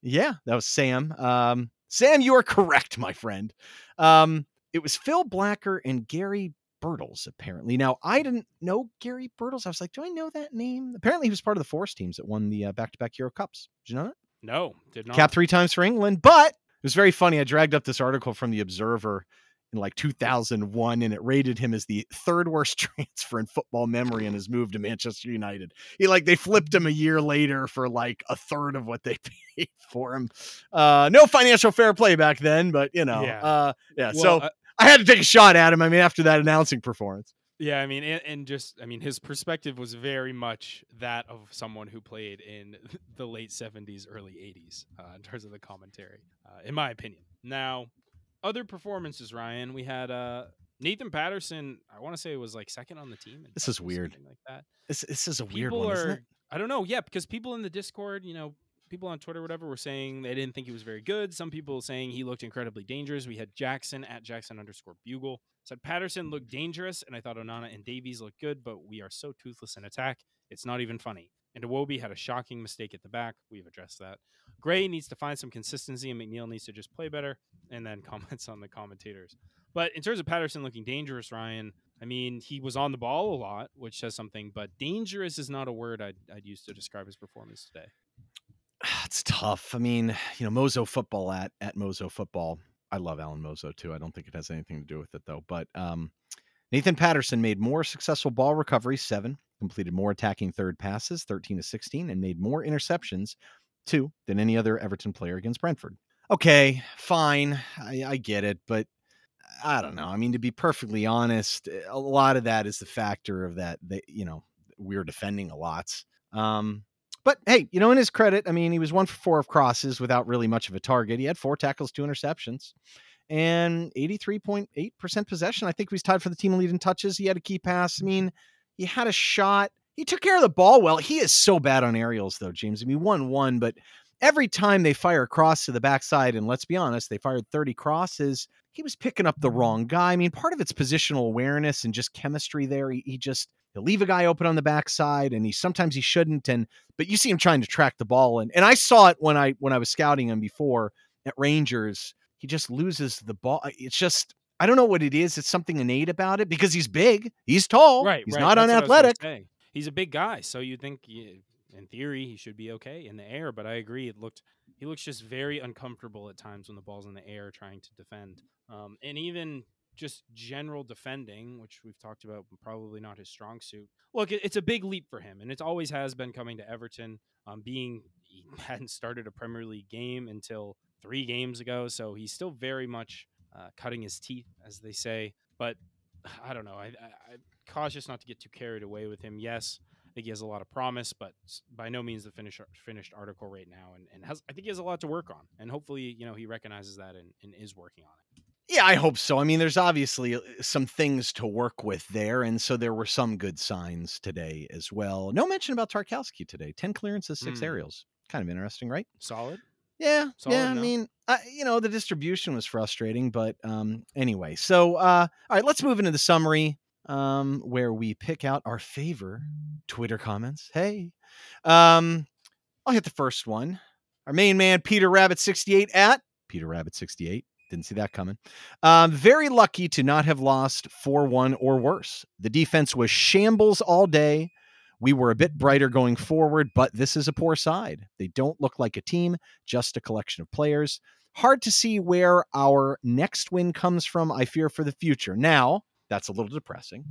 Yeah, that was Sam. Um, Sam, you are correct, my friend. Um, it was Phil Blacker and Gary Birtles, apparently. Now, I didn't know Gary Birtles. I was like, do I know that name? Apparently, he was part of the Forest teams that won the uh, back-to-back Euro Cups. Did you know that? No, did not. Capped three times for England, but it was very funny. I dragged up this article from The Observer in like two thousand one, and it rated him as the third worst transfer in football memory in his move to Manchester United. He like they flipped him a year later for like a third of what they paid for him. Uh, no financial fair play back then, but you know, yeah. Uh, yeah well, so uh, I had to take a shot at him. I mean, after that announcing performance. Yeah, I mean, and, and just, I mean, his perspective was very much that of someone who played in the late seventies, early eighties, uh, in terms of the commentary, uh, in my opinion. Now, other performances, Ryan, we had uh, Nathan Patterson, I want to say was like second on the team. This is weird. Like that. This, this is a people weird one, are, isn't it? I don't know, yeah, because people in the Discord, you know, people on Twitter, whatever, were saying they didn't think he was very good. Some people saying he looked incredibly dangerous. We had Jackson at Jackson underscore Bugle said Patterson looked dangerous, and I thought Onana and Davies looked good, but we are so toothless in attack, it's not even funny. And Iwobi had a shocking mistake at the back. We've addressed that. Gray needs to find some consistency, and McNeil needs to just play better. And then comments on the commentators. But in terms of Patterson looking dangerous, Ryan, I mean, he was on the ball a lot, which says something. But dangerous is not a word I'd, I'd use to describe his performance today. It's tough. I mean, you know, Mozo Football at, at Mozo Football. I love Alan Mozo too. I don't think it has anything to do with it though, but um, Nathan Patterson made more successful ball recoveries, seven, completed more attacking third passes, thirteen to sixteen, and made more interceptions, two, than any other Everton player against Brentford. Okay, fine. I, I get it, but I don't know. I mean, to be perfectly honest, a lot of that is the factor of that, they, you know, we're defending a lot. Um, But, hey, you know, in his credit, I mean, he was one for four of crosses without really much of a target. He had four tackles, two interceptions, and eighty-three point eight percent possession. I think he was tied for the team lead in touches. He had a key pass. I mean, he had a shot. He took care of the ball well. He is so bad on aerials, though, James. I mean, one one, but every time they fire a cross to the backside, and let's be honest, they fired thirty crosses, he was picking up the wrong guy. I mean, part of it's positional awareness and just chemistry there. He, he just... He'll leave a guy open on the backside, and he sometimes he shouldn't. And but you see him trying to track the ball, and and I saw it when I when I was scouting him before at Rangers. He just loses the ball. It's just I don't know what it is. It's something innate about it because he's big, he's tall, right? He's right. Not That's unathletic. He's a big guy, so you think in theory he should be okay in the air. But I agree, it looked he looks just very uncomfortable at times when the ball's in the air trying to defend, um, and even. Just general defending, which we've talked about, probably not his strong suit. Look, it's a big leap for him, and it always has been coming to Everton. Um, being he hadn't started a Premier League game until three games ago, so he's still very much uh, cutting his teeth, as they say. But I don't know. I, I, I'm cautious not to get too carried away with him. Yes, I think he has a lot of promise, but by no means the finished finished article right now. And, and has, I think he has a lot to work on, and hopefully, you know, he recognizes that and, and is working on it. Yeah, I hope so. I mean, there's obviously some things to work with there. And so there were some good signs today as well. No mention about Tarkowski today. ten clearances, six mm. aerials. Kind of interesting, right? Solid. Yeah. Solid yeah. Enough. I mean, I, you know, the distribution was frustrating, but um, anyway, so uh, all right, let's move into the summary um, where we pick out our favor Twitter comments. Hey, um, I'll hit the first one. Our main man, Peter Rabbit sixty-eight at Peter Rabbit sixty-eight. Didn't see that coming. Um, very lucky to not have lost four one or worse. The defense was shambles all day. We were a bit brighter going forward, but this is a poor side. They don't look like a team, just a collection of players. Hard to see where our next win comes from. I fear for the future. Now, that's a little depressing,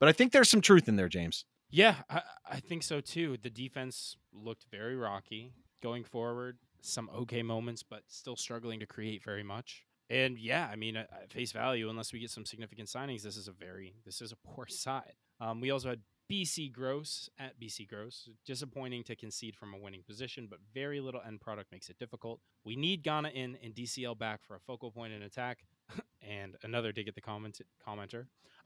but I think there's some truth in there, James. Yeah, I, I think so too. The defense looked very rocky going forward. Some okay moments, but still struggling to create very much. And yeah, I mean, at face value, unless we get some significant signings, this is a very, this is a poor side. Um, we also had B C Gross at B C Gross. Disappointing to concede from a winning position, but very little end product makes it difficult. We need Ghana in and D C L back for a focal point in attack. And another dig at the comment- commenter.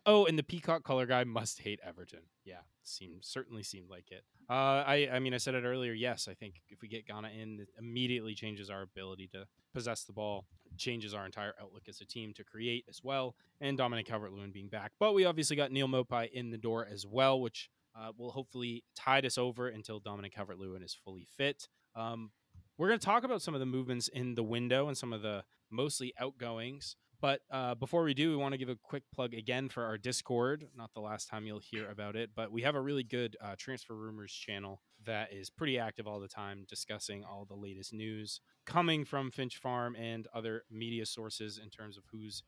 Oh, and the peacock color guy must hate Everton. Yeah, seemed certainly seemed like it. Uh, I, I mean, I said it earlier. Yes, I think if we get Ghana in, it immediately changes our ability to possess the ball, changes our entire outlook as a team to create as well, and Dominic Calvert-Lewin being back. But we obviously got Neal Maupay in the door as well, which uh, will hopefully tide us over until Dominic Calvert-Lewin is fully fit. Um, we're going to talk about some of the movements in the window and some of the mostly outgoings. But uh, before we do, we want to give a quick plug again for our Discord. Not the last time you'll hear about it, but we have a really good uh, Transfer Rumors channel that is pretty active all the time, discussing all the latest news coming from Finch Farm and other media sources in terms of who's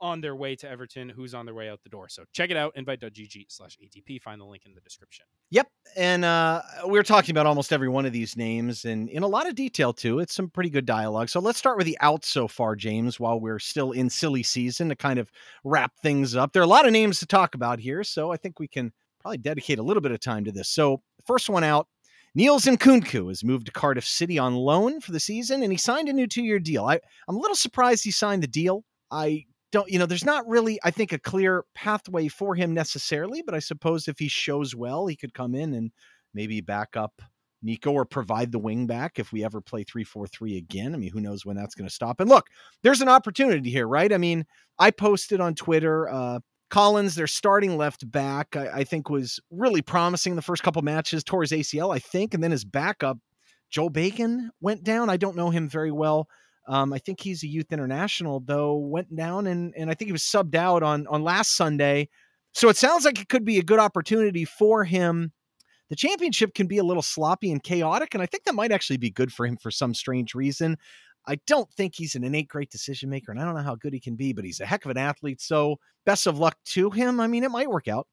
on their way to Everton, who's on their way out the door. So check it out, invite dot g g slash A T P. Find the link in the description. Yep. And uh, we're talking about almost every one of these names and in a lot of detail, too. It's some pretty good dialogue. So let's start with the outs so far, James, while we're still in silly season to kind of wrap things up. There are a lot of names to talk about here, so I think we can probably dedicate a little bit of time to this. So first one out, Niels Nkounkou has moved to Cardiff City on loan for the season, and he signed a new two-year deal. I, I'm a little surprised he signed the deal. I... Don't you know, there's not really, I think, a clear pathway for him necessarily, but I suppose if he shows well, he could come in and maybe back up Nico or provide the wing back if we ever play three four three again. I mean, who knows when that's going to stop. And look, there's an opportunity here, right? I mean, I posted on Twitter, uh, Collins, their starting left back, I, I think was really promising the first couple matches, tore his A C L, I think, and then his backup, Joel Bacon, went down. I don't know him very well. Um, I think he's a youth international, though, went down and, and I think he was subbed out on, on last Sunday. So it sounds like it could be a good opportunity for him. The championship can be a little sloppy and chaotic, and I think that might actually be good for him for some strange reason. I don't think he's an innate great decision maker, and I don't know how good he can be, but he's a heck of an athlete. So best of luck to him. I mean, it might work out.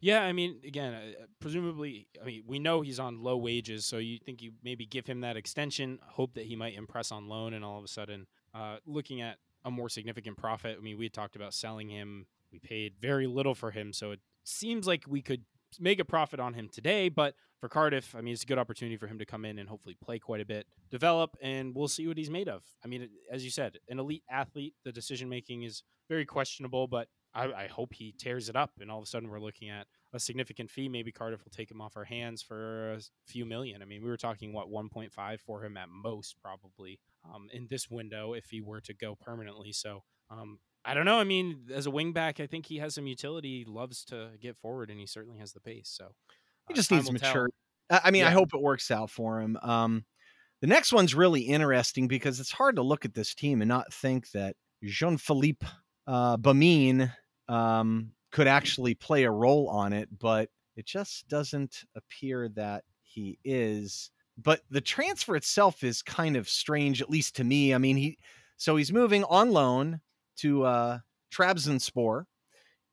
Yeah, I mean, again, uh, presumably, I mean, we know he's on low wages, so you think you maybe give him that extension, hope that he might impress on loan, and all of a sudden, uh, looking at a more significant profit. I mean, we had talked about selling him. We paid very little for him, so it seems like we could make a profit on him today, but for Cardiff, I mean, it's a good opportunity for him to come in and hopefully play quite a bit, develop, and we'll see what he's made of. I mean, as you said, an elite athlete, the decision-making is very questionable, but I, I hope he tears it up, and all of a sudden we're looking at a significant fee. Maybe Cardiff will take him off our hands for a few million. I mean, we were talking, what, one point five for him at most, probably, um, in this window if he were to go permanently. So um, I don't know. I mean, as a wingback, I think he has some utility. He loves to get forward, and he certainly has the pace. So uh, he just needs maturity. I mean, yeah. I hope it works out for him. Um, the next one's really interesting because it's hard to look at this team and not think that Jean-Philippe Uh, Gbamin um, could actually play a role on it, but it just doesn't appear that he is. But the transfer itself is kind of strange, at least to me. I mean, he so he's moving on loan to uh, Trabzonspor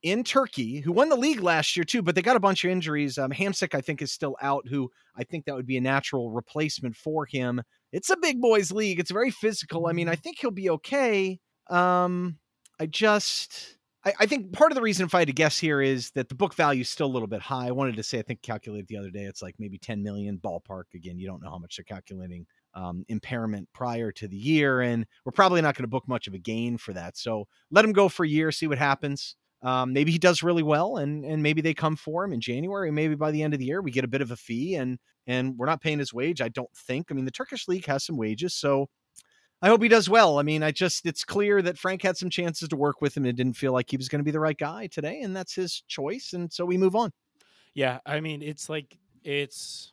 in Turkey, who won the league last year too, but they got a bunch of injuries. Um, Hamsik, I think, is still out, who I think that would be a natural replacement for him. It's a big boys league. It's very physical. I mean, I think he'll be okay. Um, I just, I, I think part of the reason, if I had to guess here, is that the book value is still a little bit high. I wanted to say, I think calculated the other day, it's like maybe ten million ballpark. Again, you don't know how much they're calculating um, impairment prior to the year, and we're probably not going to book much of a gain for that. So let him go for a year, see what happens. Um, maybe he does really well, and and maybe they come for him in January. Maybe by the end of the year, we get a bit of a fee, and and we're not paying his wage, I don't think. I mean, the Turkish League has some wages, so I hope he does well. I mean, I just, it's clear that Frank had some chances to work with him and it didn't feel like he was going to be the right guy today, and that's his choice, and so we move on. Yeah, I mean, it's like, it's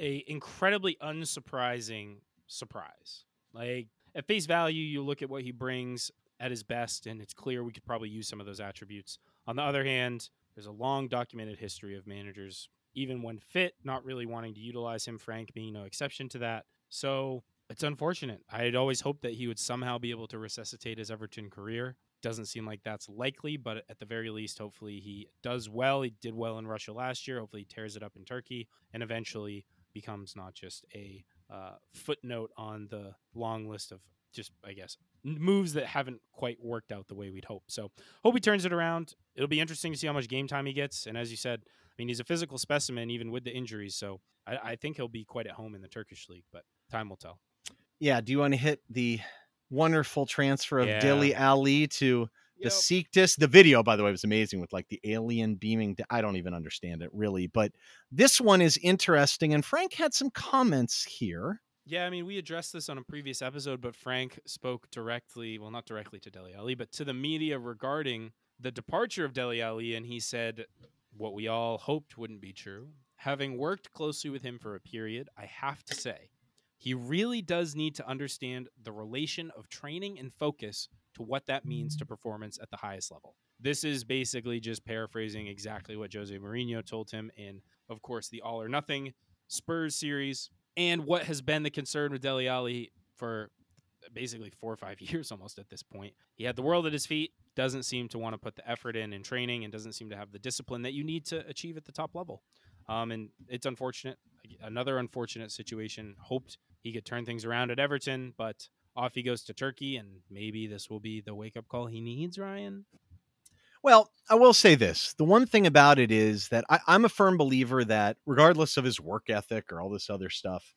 a incredibly unsurprising surprise. Like, at face value, you look at what he brings at his best, and it's clear we could probably use some of those attributes. On the other hand, there's a long documented history of managers, even when fit, not really wanting to utilize him, Frank being no exception to that. So it's unfortunate. I had always hoped that he would somehow be able to resuscitate his Everton career. Doesn't seem like that's likely, but at the very least, hopefully he does well. He did well in Russia last year. Hopefully he tears it up in Turkey and eventually becomes not just a uh, footnote on the long list of just, I guess, moves that haven't quite worked out the way we'd hope. So hope he turns it around. It'll be interesting to see how much game time he gets. And as you said, I mean, he's a physical specimen, even with the injuries. So I, I think he'll be quite at home in the Turkish league, but time will tell. Yeah. Do you want to hit the wonderful transfer of yeah. Dele Alli to yep. the Besiktas? The video, by the way, was amazing with like the alien beaming. I don't even understand it really, but this one is interesting. And Frank had some comments here. Yeah, I mean, we addressed this on a previous episode, but Frank spoke directly, well, not directly to Dele Alli, but to the media regarding the departure of Dele Alli, and he said what we all hoped wouldn't be true. Having worked closely with him for a period, I have to say, he really does need to understand the relation of training and focus to what that means to performance at the highest level. This is basically just paraphrasing exactly what Jose Mourinho told him in, of course, the All or Nothing Spurs series. And what has been the concern with Dele Alli for basically four or five years almost at this point. He had the world at his feet, doesn't seem to want to put the effort in in training, and doesn't seem to have the discipline that you need to achieve at the top level. Um, and it's unfortunate. Another unfortunate situation. Hoped he could turn things around at Everton, but off he goes to Turkey, and maybe this will be the wake-up call he needs, Ryan. Well, I will say this. The one thing about it is that I, I'm a firm believer that regardless of his work ethic or all this other stuff,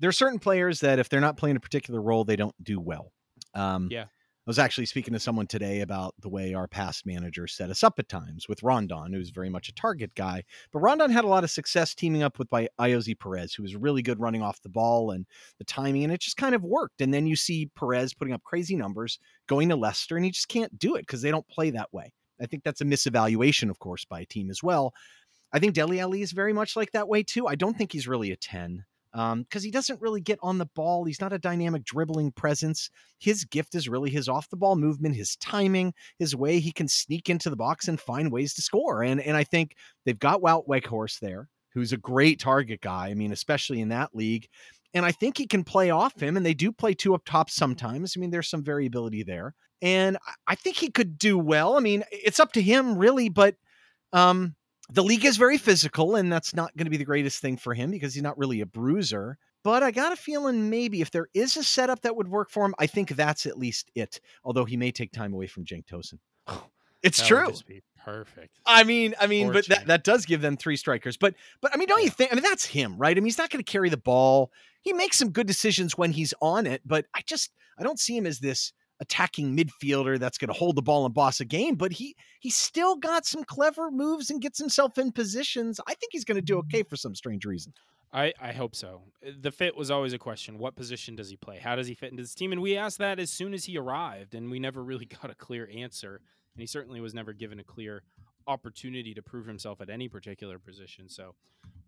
there are certain players that if they're not playing a particular role, they don't do well. Um, yeah. I was actually speaking to someone today about the way our past manager set us up at times with Rondon, who's very much a target guy. But Rondon had a lot of success teaming up with by Iosi Perez, who was really good running off the ball and the timing, and it just kind of worked. And then you see Perez putting up crazy numbers, going to Leicester, and he just can't do it because they don't play that way. I think that's a misevaluation, of course, by a team as well. I think Dele Alli is very much like that way, too. I don't think he's really a ten um, because he doesn't really get on the ball. He's not a dynamic dribbling presence. His gift is really his off-the-ball movement, his timing, his way he can sneak into the box and find ways to score. And and I think they've got Wout Weghorst there, who's a great target guy, I mean, especially in that league. And I think he can play off him, and they do play two up top sometimes. I mean, there's some variability there. And I think he could do well. I mean, it's up to him, really, but um, the league is very physical, and that's not going to be the greatest thing for him because he's not really a bruiser. But I got a feeling maybe if there is a setup that would work for him, I think that's at least it, although he may take time away from Cenk Tosun. It's that true. Would just be perfect. I mean, I mean, Fortunate. but that, that does give them three strikers. But, but I mean, don't yeah. you think? I mean, that's him, right? I mean, he's not going to carry the ball. He makes some good decisions when he's on it, but I just, I don't see him as this attacking midfielder that's going to hold the ball and boss a game. But he, he still got some clever moves and gets himself in positions. I think he's going to do okay for some strange reason. I, I hope so. The fit was always a question. What position does he play? How does he fit into this team? And we asked that as soon as he arrived, and we never really got a clear answer. And he certainly was never given a clear opportunity to prove himself at any particular position. So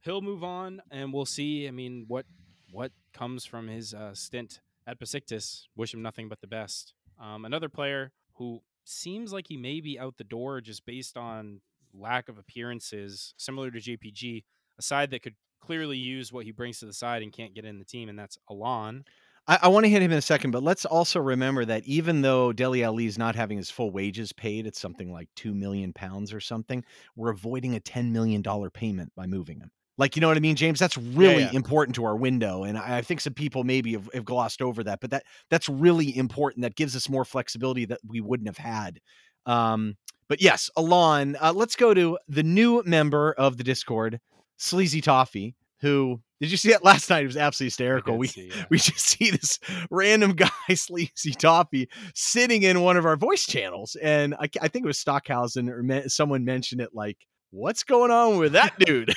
he'll move on, and we'll see. I mean, what what comes from his uh, stint at Besiktas. Wish him nothing but the best. Um, another player who seems like he may be out the door just based on lack of appearances, similar to J P G, a side that could clearly use what he brings to the side and can't get in the team, and that's Alon. I, I want to hit him in a second, but let's also remember that even though Dele Alli is not having his full wages paid, it's something like two million pounds or something, we're avoiding a ten million dollars payment by moving him. Like, you know what I mean, James? That's really yeah, yeah. important to our window. And I, I think some people maybe have, have glossed over that, but that that's really important. That gives us more flexibility that we wouldn't have had. Um, but yes, Alon, uh, let's go to the new member of the Discord, Sleazy Toffee, who, did you see that last night? It was absolutely hysterical. We see, yeah. we just see this random guy, Sleazy Toffee, sitting in one of our voice channels. And I, I think it was Stockhausen or me- someone mentioned it, like, what's going on with that dude?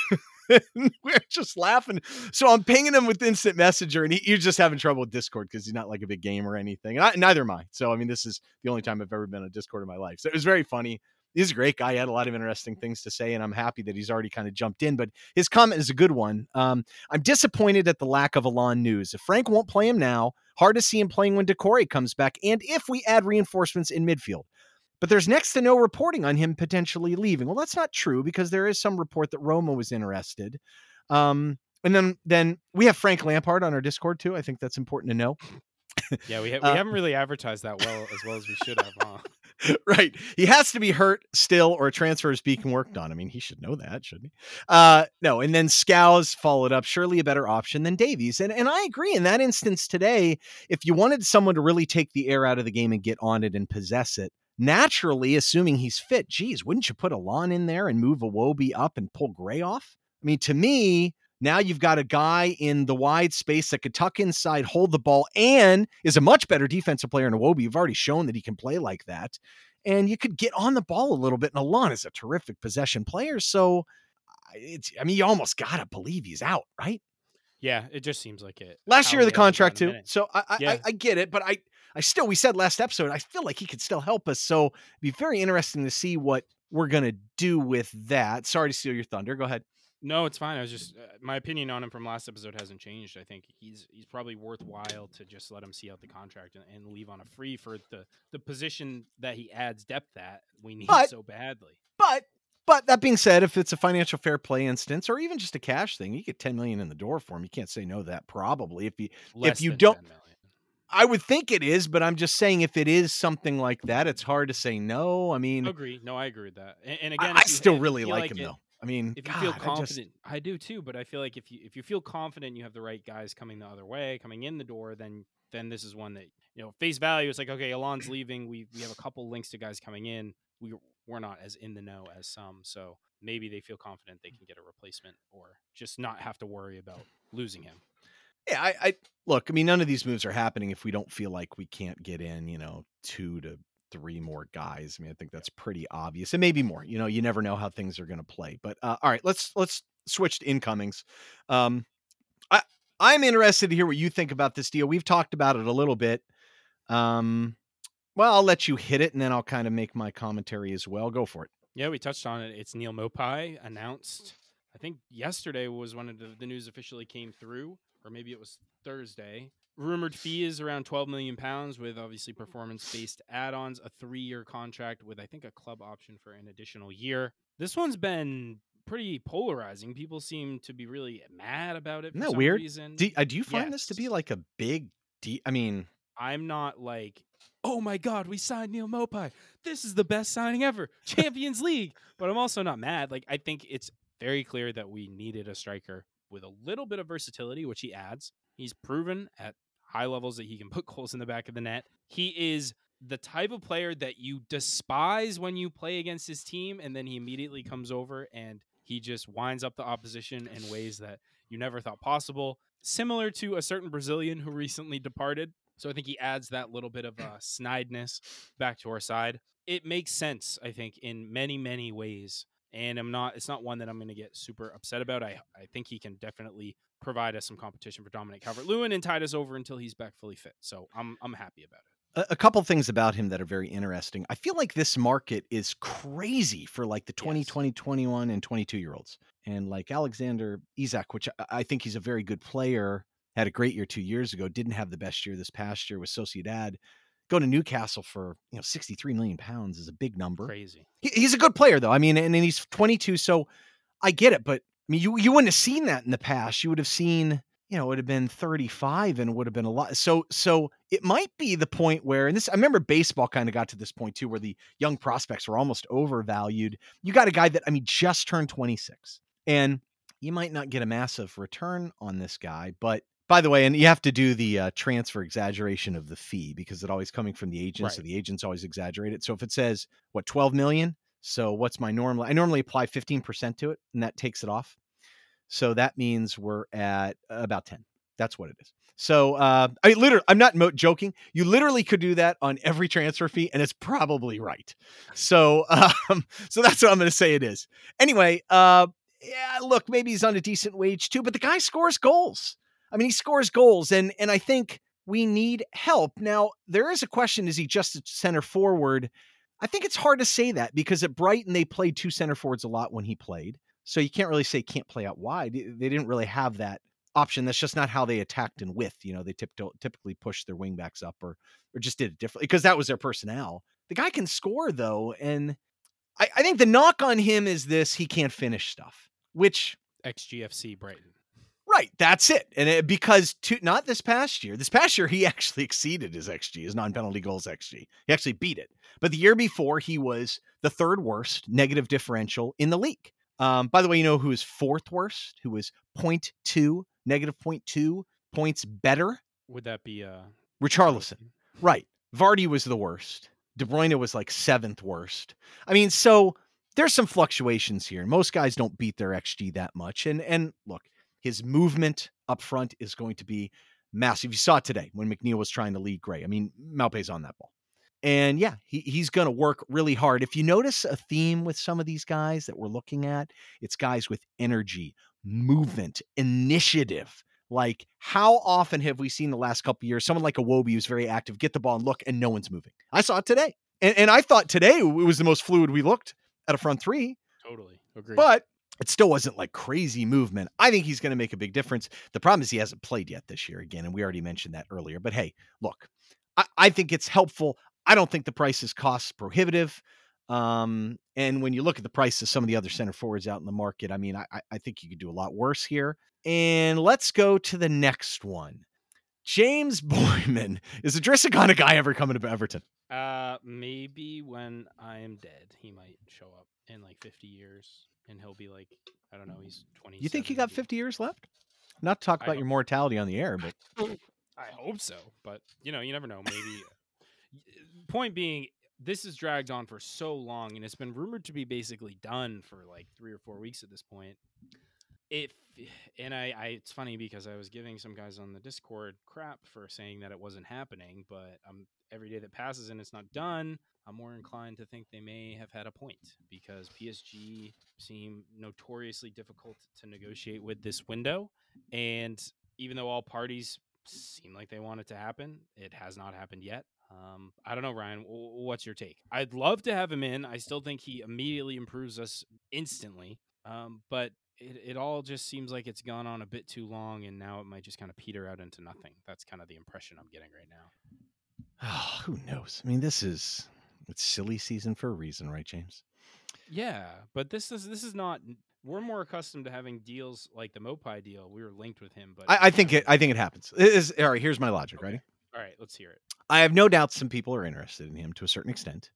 We're just laughing. So I'm pinging him with instant messenger, and he, he's just having trouble with Discord because he's not like a big game or anything. And I, neither am I. So, I mean, this is the only time I've ever been on Discord in my life. So it was very funny. He's a great guy. He had a lot of interesting things to say, and I'm happy that he's already kind of jumped in, but his comment is a good one. Um, I'm disappointed at the lack of Alon news. If Frank won't play him now, hard to see him playing when Decore comes back, and if we add reinforcements in midfield. But there's next to no reporting on him potentially leaving. Well, that's not true, because there is some report that Roma was interested. Um, and then, then we have Frank Lampard on our Discord too. I think that's important to know. Yeah, we, ha- we uh, haven't really advertised that well, as well as we should have, huh? Right. He has to be hurt still, or a transfer is being worked on. I mean, he should know that, shouldn't he? Uh, no, and then Scows followed up, surely a better option than Davies. And and I agree in that instance today, if you wanted someone to really take the air out of the game and get on it and possess it, naturally, assuming he's fit, geez, wouldn't you put Alon in there and move Iwobi up and pull Gray off? I mean, to me... now you've got a guy in the wide space that could tuck inside, hold the ball, and is a much better defensive player in Iwobi. You've already shown that he can play like that. And you could get on the ball a little bit. And Alon is a terrific possession player. So, it's, I mean, you almost got to believe he's out, right? Yeah, it just seems like it. Last year of the contract, too. So, I, I, yeah. I, I get it. But I, I still, we said last episode, I feel like he could still help us. So, it'd be very interesting to see what we're going to do with that. Sorry to steal your thunder. Go ahead. No, it's fine. I was just uh, my opinion on him from last episode hasn't changed. I think he's he's probably worthwhile to just let him see out the contract and, and leave on a free for the, the position that he adds depth at we need but, so badly. But but that being said, if it's a financial fair play instance or even just a cash thing, you get ten million in the door for him. You can't say no to that probably if you Less if you don't. I would think it is, but I'm just saying if it is something like that, it's hard to say no. I mean, agree. No, I agree with that. And, and again, I, I still really like, like him it, though. I mean, if you God, feel confident, I, just... I do too, but I feel like if you, if you feel confident, you have the right guys coming the other way, coming in the door, then, then this is one that, you know, face value is like, okay, Alon's leaving. We, we have a couple links to guys coming in. We we're not as in the know as some. So maybe they feel confident they can get a replacement or just not have to worry about losing him. Yeah. I, I look, I mean, none of these moves are happening if we don't feel like we can't get in, you know, two to three more guys. I mean, I think that's pretty obvious, and maybe more. You know, you never know how things are going to play. But uh, all right, let's let's switch to incomings. Um, I I'm interested to hear what you think about this deal. We've talked about it a little bit. Um, well, I'll let you hit it, and then I'll kind of make my commentary as well. Go for it. Yeah, we touched on it. It's Neal Maupay announced. I think yesterday was when the, the news officially came through, or maybe it was Thursday. Rumored fee is around twelve million pounds with obviously performance-based add-ons, a three-year contract with, I think, a club option for an additional year. This one's been pretty polarizing. People seem to be really mad about it for Isn't that some weird? reason. Do, uh, do you find yes. this to be like a big deal? I mean... I'm not like, oh my God, we signed Neal Maupay. This is the best signing ever. Champions League. But I'm also not mad. Like, I think it's very clear that we needed a striker with a little bit of versatility, which he adds. He's proven at high levels that he can put goals in the back of the net. He is the type of player that you despise when you play against his team, and then he immediately comes over and he just winds up the opposition in ways that you never thought possible. Similar to a certain Brazilian who recently departed. So I think he adds that little bit of uh, snideness back to our side. It makes sense, I think, in many, many ways. And I'm not. It's not one that I'm going to get super upset about. I, I think he can definitely provide us some competition for Dominic Calvert-Lewin and tide us over until he's back fully fit. So I'm I'm happy about it. A, a couple things about him that are very interesting. I feel like this market is crazy for like the twenty, yes. twenty, twenty-one, and twenty-two year olds. And like Alexander Isak, which I, I think he's a very good player, had a great year two years ago, didn't have the best year this past year with Sociedad. Go to Newcastle for, you know, sixty-three million pounds is a big number. Crazy. He, he's a good player though. I mean, and, and he's twenty-two. So I get it, but I mean, you, you wouldn't have seen that in the past. You would have seen, you know, it would have been thirty-five and would have been a lot. So, so it might be the point where, and this, I remember baseball kind of got to this point too, where the young prospects were almost overvalued. You got a guy that, I mean, just turned twenty-six, and you might not get a massive return on this guy, but by the way, and you have to do the uh, transfer exaggeration of the fee because it's always coming from the agents, right. So the agents always exaggerate it. So if it says, what, twelve million? So what's my normal? I normally apply fifteen percent to it, and that takes it off. So that means we're at about ten. That's what it is. So uh, I mean, literally, I'm not mo- joking. You literally could do that on every transfer fee, and it's probably right. So, um, so that's what I'm going to say it is. Anyway, uh, yeah, look, maybe he's on a decent wage too, but the guy scores goals. I mean, he scores goals, and and I think we need help. Now, there is a question: is he just a center forward? I think it's hard to say that because at Brighton they played two center forwards a lot when he played, so you can't really say can't play out wide. They didn't really have that option. That's just not how they attacked and with, you know, they tiptoe, typically pushed their wing backs up or, or just did it differently because that was their personnel. The guy can score though. And I, I think the knock on him is this, he can't finish stuff, which X G F C Brighton, right? That's it. And it, because to, not this past year, this past year, he actually exceeded his X G, his non-penalty goals X G. He actually beat it. But the year before he was the third worst negative differential in the league. Um, by the way, you know, who is fourth worst, who was zero point two negative zero point two points better. Would that be uh Richarlison? Right. Vardy was the worst. De Bruyne was like seventh worst. I mean, so there's some fluctuations here. Most guys don't beat their X G that much. And and look, his movement up front is going to be massive. You saw it today when McNeil was trying to lead Gray. I mean, Maupay's on that ball. And yeah, he, he's going to work really hard. If you notice a theme with some of these guys that we're looking at, it's guys with energy, movement, initiative. Like how often have we seen the last couple of years, someone like Iwobi who's very active, get the ball and look and no one's moving. I saw it today. And, and I thought today it was the most fluid we looked at a front three. Totally agree. But it still wasn't like crazy movement. I think he's going to make a big difference. The problem is he hasn't played yet this year again. And we already mentioned that earlier, but hey, look, I, I think it's helpful. I don't think the price is cost prohibitive. Um, and when you look at the price of some of the other center forwards out in the market, I mean, I, I think you could do a lot worse here. And let's go to the next one. James Boyman. Is Idrissa Gana Gueye ever coming to Everton? Uh, maybe when I am dead, he might show up in like fifty years and he'll be like, I don't know, he's twenty. You think he got fifty years left? Not to talk about your mortality on the air, but I hope so. But you know, you never know. Maybe point being, this has dragged on for so long, and it's been rumored to be basically done for like three or four weeks at this point. If and I, I, it's funny because I was giving some guys on the Discord crap for saying that it wasn't happening, but um, every day that passes and it's not done, I'm more inclined to think they may have had a point because P S G seem notoriously difficult to negotiate with this window, and even though all parties seem like they want it to happen, it has not happened yet. Um, I don't know, Ryan, what's your take? I'd love to have him in. I still think he immediately improves us instantly. Um, but it, it all just seems like it's gone on a bit too long and now it might just kind of peter out into nothing. That's kind of the impression I'm getting right now. Oh, who knows? I mean, this is it's silly season for a reason, right, James? Yeah, but this is this is not we're more accustomed to having deals like the Maupay deal. We were linked with him, but I, I think it I think it happens. It is, all right, here's my logic, okay. Ready? All right, let's hear it. I have no doubt some people are interested in him to a certain extent.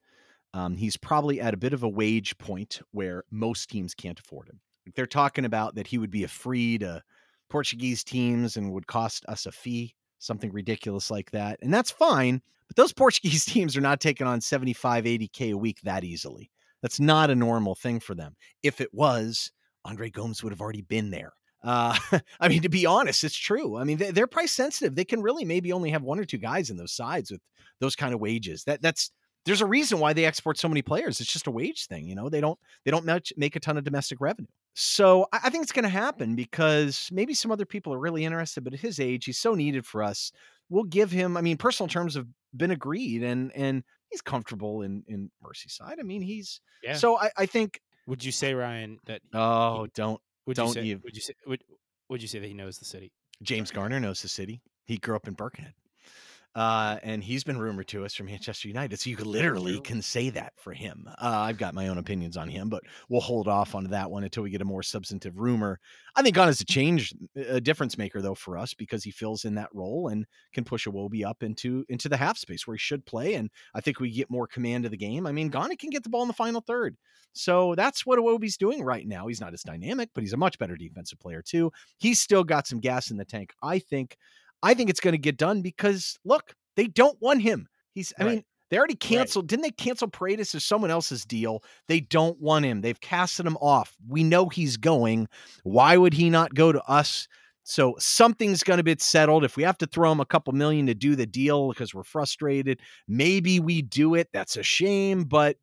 Um, he's probably at a bit of a wage point where most teams can't afford him. They're talking about that he would be a free to Portuguese teams and would cost us a fee, something ridiculous like that. And that's fine, but those Portuguese teams are not taking on seventy-five, eighty K a week that easily. That's not a normal thing for them. If it was, Andre Gomes would have already been there. Uh, I mean, to be honest, it's true. I mean, they, they're price sensitive. They can really maybe only have one or two guys in those sides with those kind of wages. That that's there's a reason why they export so many players. It's just a wage thing. You know, they don't they don't much, make a ton of domestic revenue. So I, I think it's going to happen because maybe some other people are really interested. But at his age, he's so needed for us. We'll give him. I mean, personal terms have been agreed and and he's comfortable in, in Merseyside. I mean, he's yeah. So I, I think. Would you say, Ryan, that? Oh, he, don't. Would Don't you say, you? Would you say? Would, would you say that he knows the city? James Garner knows the city. He grew up in Birkenhead, uh, and he's been rumored to us from Manchester United. So you literally can say that for him. Uh, I've got my own opinions on him, but we'll hold off on that one until we get a more substantive rumor. I think Gana's a change, a difference maker though for us because he fills in that role and can push Iwobi up into into the half space where he should play. And I think we get more command of the game. I mean, Gana can get the ball in the final third. So that's what Iwobi's doing right now. He's not as dynamic, but he's a much better defensive player too. He's still got some gas in the tank. I think, I think it's going to get done because look, they don't want him. He's, I right. mean, They already canceled. Right. Didn't they cancel Paredes as someone else's deal? They don't want him. They've casted him off. We know he's going. Why would he not go to us? So something's going to be settled. If we have to throw him a couple million to do the deal because we're frustrated, maybe we do it. That's a shame, but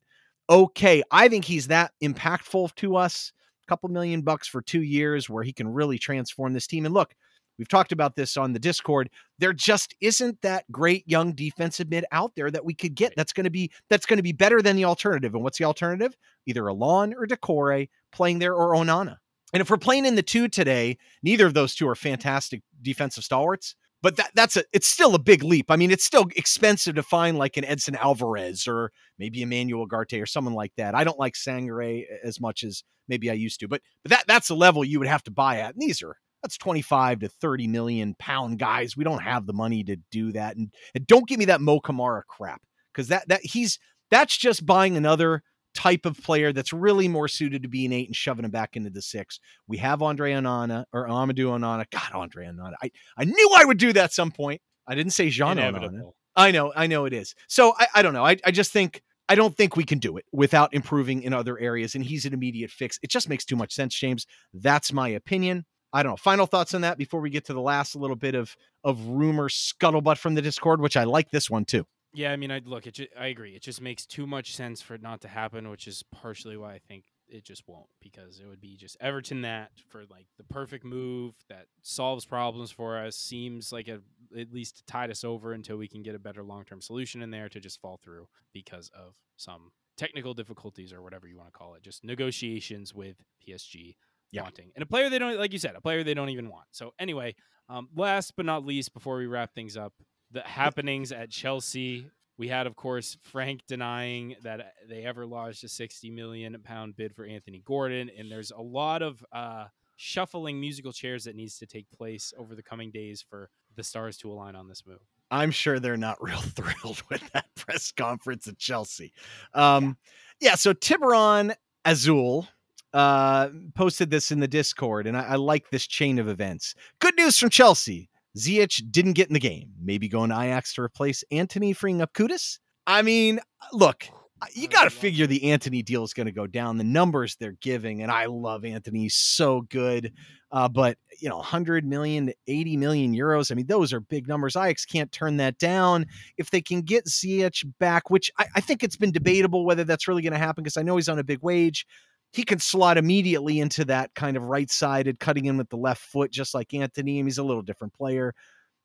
okay. I think he's that impactful to us. A couple million bucks for two years where he can really transform this team. And look, we've talked about this on the Discord. There just isn't that great young defensive mid out there that we could get. That's going to be, that's going to be better than the alternative. And what's the alternative? Either Alon or Decore playing there or Onana. And if we're playing in the two today, neither of those two are fantastic defensive stalwarts, but that, that's a, it's still a big leap. I mean, it's still expensive to find like an Edson Alvarez or maybe Emmanuel Garte or someone like that. I don't like Sangare as much as maybe I used to, but, but that that's a level you would have to buy at. And these are, That's twenty-five to thirty million pound guys. We don't have the money to do that. And, and don't give me that Mo Kamara crap. Cause that, that he's, that's just buying another type of player that's really more suited to be an eight and shoving him back into the six. We have Andre Onana or Amadou Onana. God, Andre Onana. I, I knew I would do that at some point. I didn't say Jean Onana. I know, I know it is. So I, I don't know. I, I just think, I don't think we can do it without improving in other areas. And he's an immediate fix. It just makes too much sense, James. That's my opinion. I don't know. Final thoughts on that before we get to the last little bit of of rumor scuttlebutt from the Discord, which I like this one too. Yeah, I mean, I look, it ju- I agree. It just makes too much sense for it not to happen, which is partially why I think it just won't, because it would be just Everton that for like the perfect move that solves problems for us, seems like a, at least tide us over until we can get a better long-term solution in there, to just fall through because of some technical difficulties or whatever you want to call it, just negotiations with P S G. Yeah. Wanting. And a player they don't, like you said, a player they don't even want. So anyway, um, last but not least, before we wrap things up, the happenings at Chelsea. We had, of course, Frank denying that they ever lodged a sixty million pound bid for Antony Gordon. And there's a lot of uh, shuffling musical chairs that needs to take place over the coming days for the stars to align on this move. I'm sure they're not real thrilled with that press conference at Chelsea. Um, yeah. yeah, so Tiburon Azul Uh, posted this in the Discord, and I, I like this chain of events. Good news from Chelsea. Ziyech didn't get in the game. Maybe going to Ajax to replace Antony, freeing up Kudus. I mean, look, you got to figure the Antony deal is going to go down. The numbers they're giving, and I love Antony, so good. Uh, but, you know, one hundred million to eighty million euros. I mean, those are big numbers. Ajax can't turn that down. If they can get Ziyech back, which I, I think it's been debatable whether that's really going to happen, because I know he's on a big wage. He can slot immediately into that kind of right-sided, cutting in with the left foot, just like Antony. He's a little different player.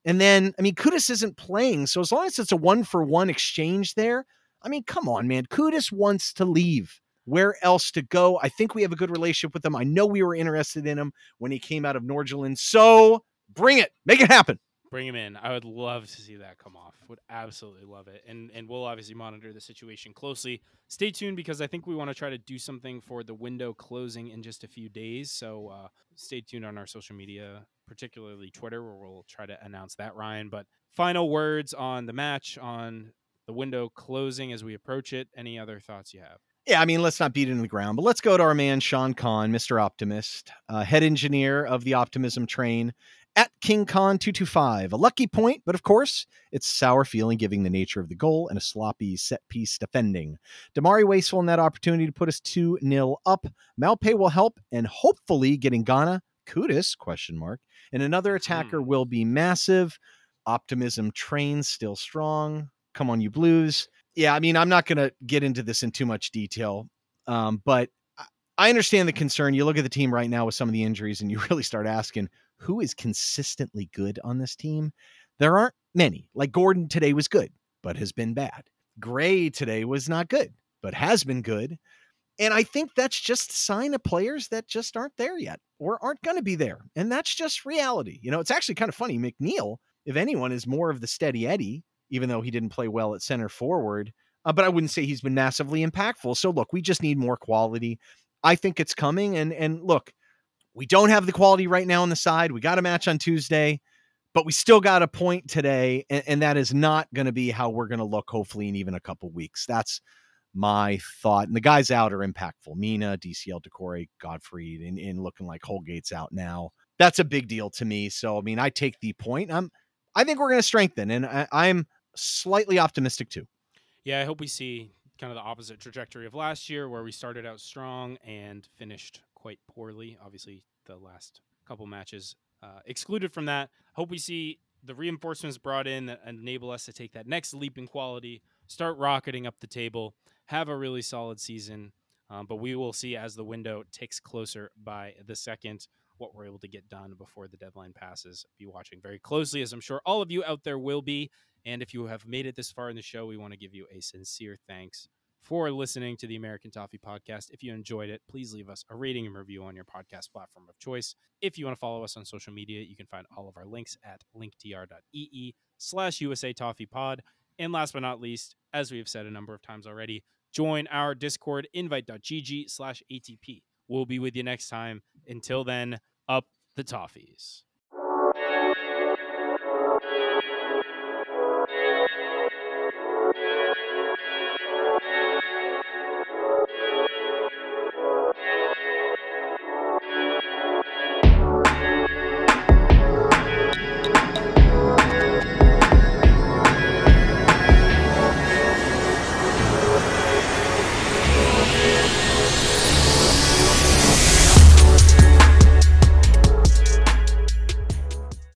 And then, I mean, Kudus isn't playing. So as long as it's a one-for-one exchange there, I mean, come on, man. Kudus wants to leave. Where else to go? I think we have a good relationship with him. I know we were interested in him when he came out of Nordsjælland. So bring it. Make it happen. Bring him in. I would love to see that come off. Would absolutely love it. And and we'll obviously monitor the situation closely. Stay tuned, because I think we want to try to do something for the window closing in just a few days. So uh, stay tuned on our social media, particularly Twitter, where we'll try to announce that, Ryan. But final words on the match, on the window closing as we approach it. Any other thoughts you have? Yeah, I mean, let's not beat it in the ground, but let's go to our man, Sean Khan, Mister Optimist, uh, head engineer of the Optimism Train. At King Khan two two five, a lucky point, but of course, it's sour feeling given the nature of the goal and a sloppy set piece defending. Demarai wasteful in that opportunity to put us two nil up. Maupay will help, and hopefully getting Ghana, Kudus, question mark, and another attacker hmm. will be massive. Optimism train still strong. Come on, you Blues. Yeah, I mean, I'm not going to get into this in too much detail, um, but I understand the concern. You look at the team right now with some of the injuries, and you really start asking, who is consistently good on this team? There aren't many. Like Gordon today was good, but has been bad. Gray today was not good, but has been good. And I think that's just a sign of players that just aren't there yet or aren't going to be there. And that's just reality. You know, it's actually kind of funny. McNeil, if anyone, is more of the steady Eddie, even though he didn't play well at center forward. Uh, but I wouldn't say he's been massively impactful. So look, we just need more quality. I think it's coming. And, and look, we don't have the quality right now on the side. We got a match on Tuesday, but we still got a point today. And, and that is not going to be how we're going to look, hopefully, in even a couple weeks. That's my thought. And the guys out are impactful. Mina, D C L, Decore, Godfrey, and, and looking like Holgate's out now. That's a big deal to me. So, I mean, I take the point. I'm, I think we're going to strengthen, and I, I'm slightly optimistic too. yeah, I hope we see kind of the opposite trajectory of last year, where we started out strong and finished quite poorly. Obviously, the last couple matches uh, excluded from that. Hope we see the reinforcements brought in that enable us to take that next leap in quality, start rocketing up the table, have a really solid season. Um, but we will see as the window ticks closer by the second what we're able to get done before the deadline passes. Be watching very closely, as I'm sure all of you out there will be. And if you have made it this far in the show, we want to give you a sincere thanks for listening to the American Toffee Podcast. If you enjoyed it, please leave us a rating and review on your podcast platform of choice. If you want to follow us on social media, you can find all of our links at linktr.ee slash USA Toffee Pod. And last but not least, as we have said a number of times already, join our Discord, invite.gg slash ATP. We'll be with you next time. Until then, up the Toffees.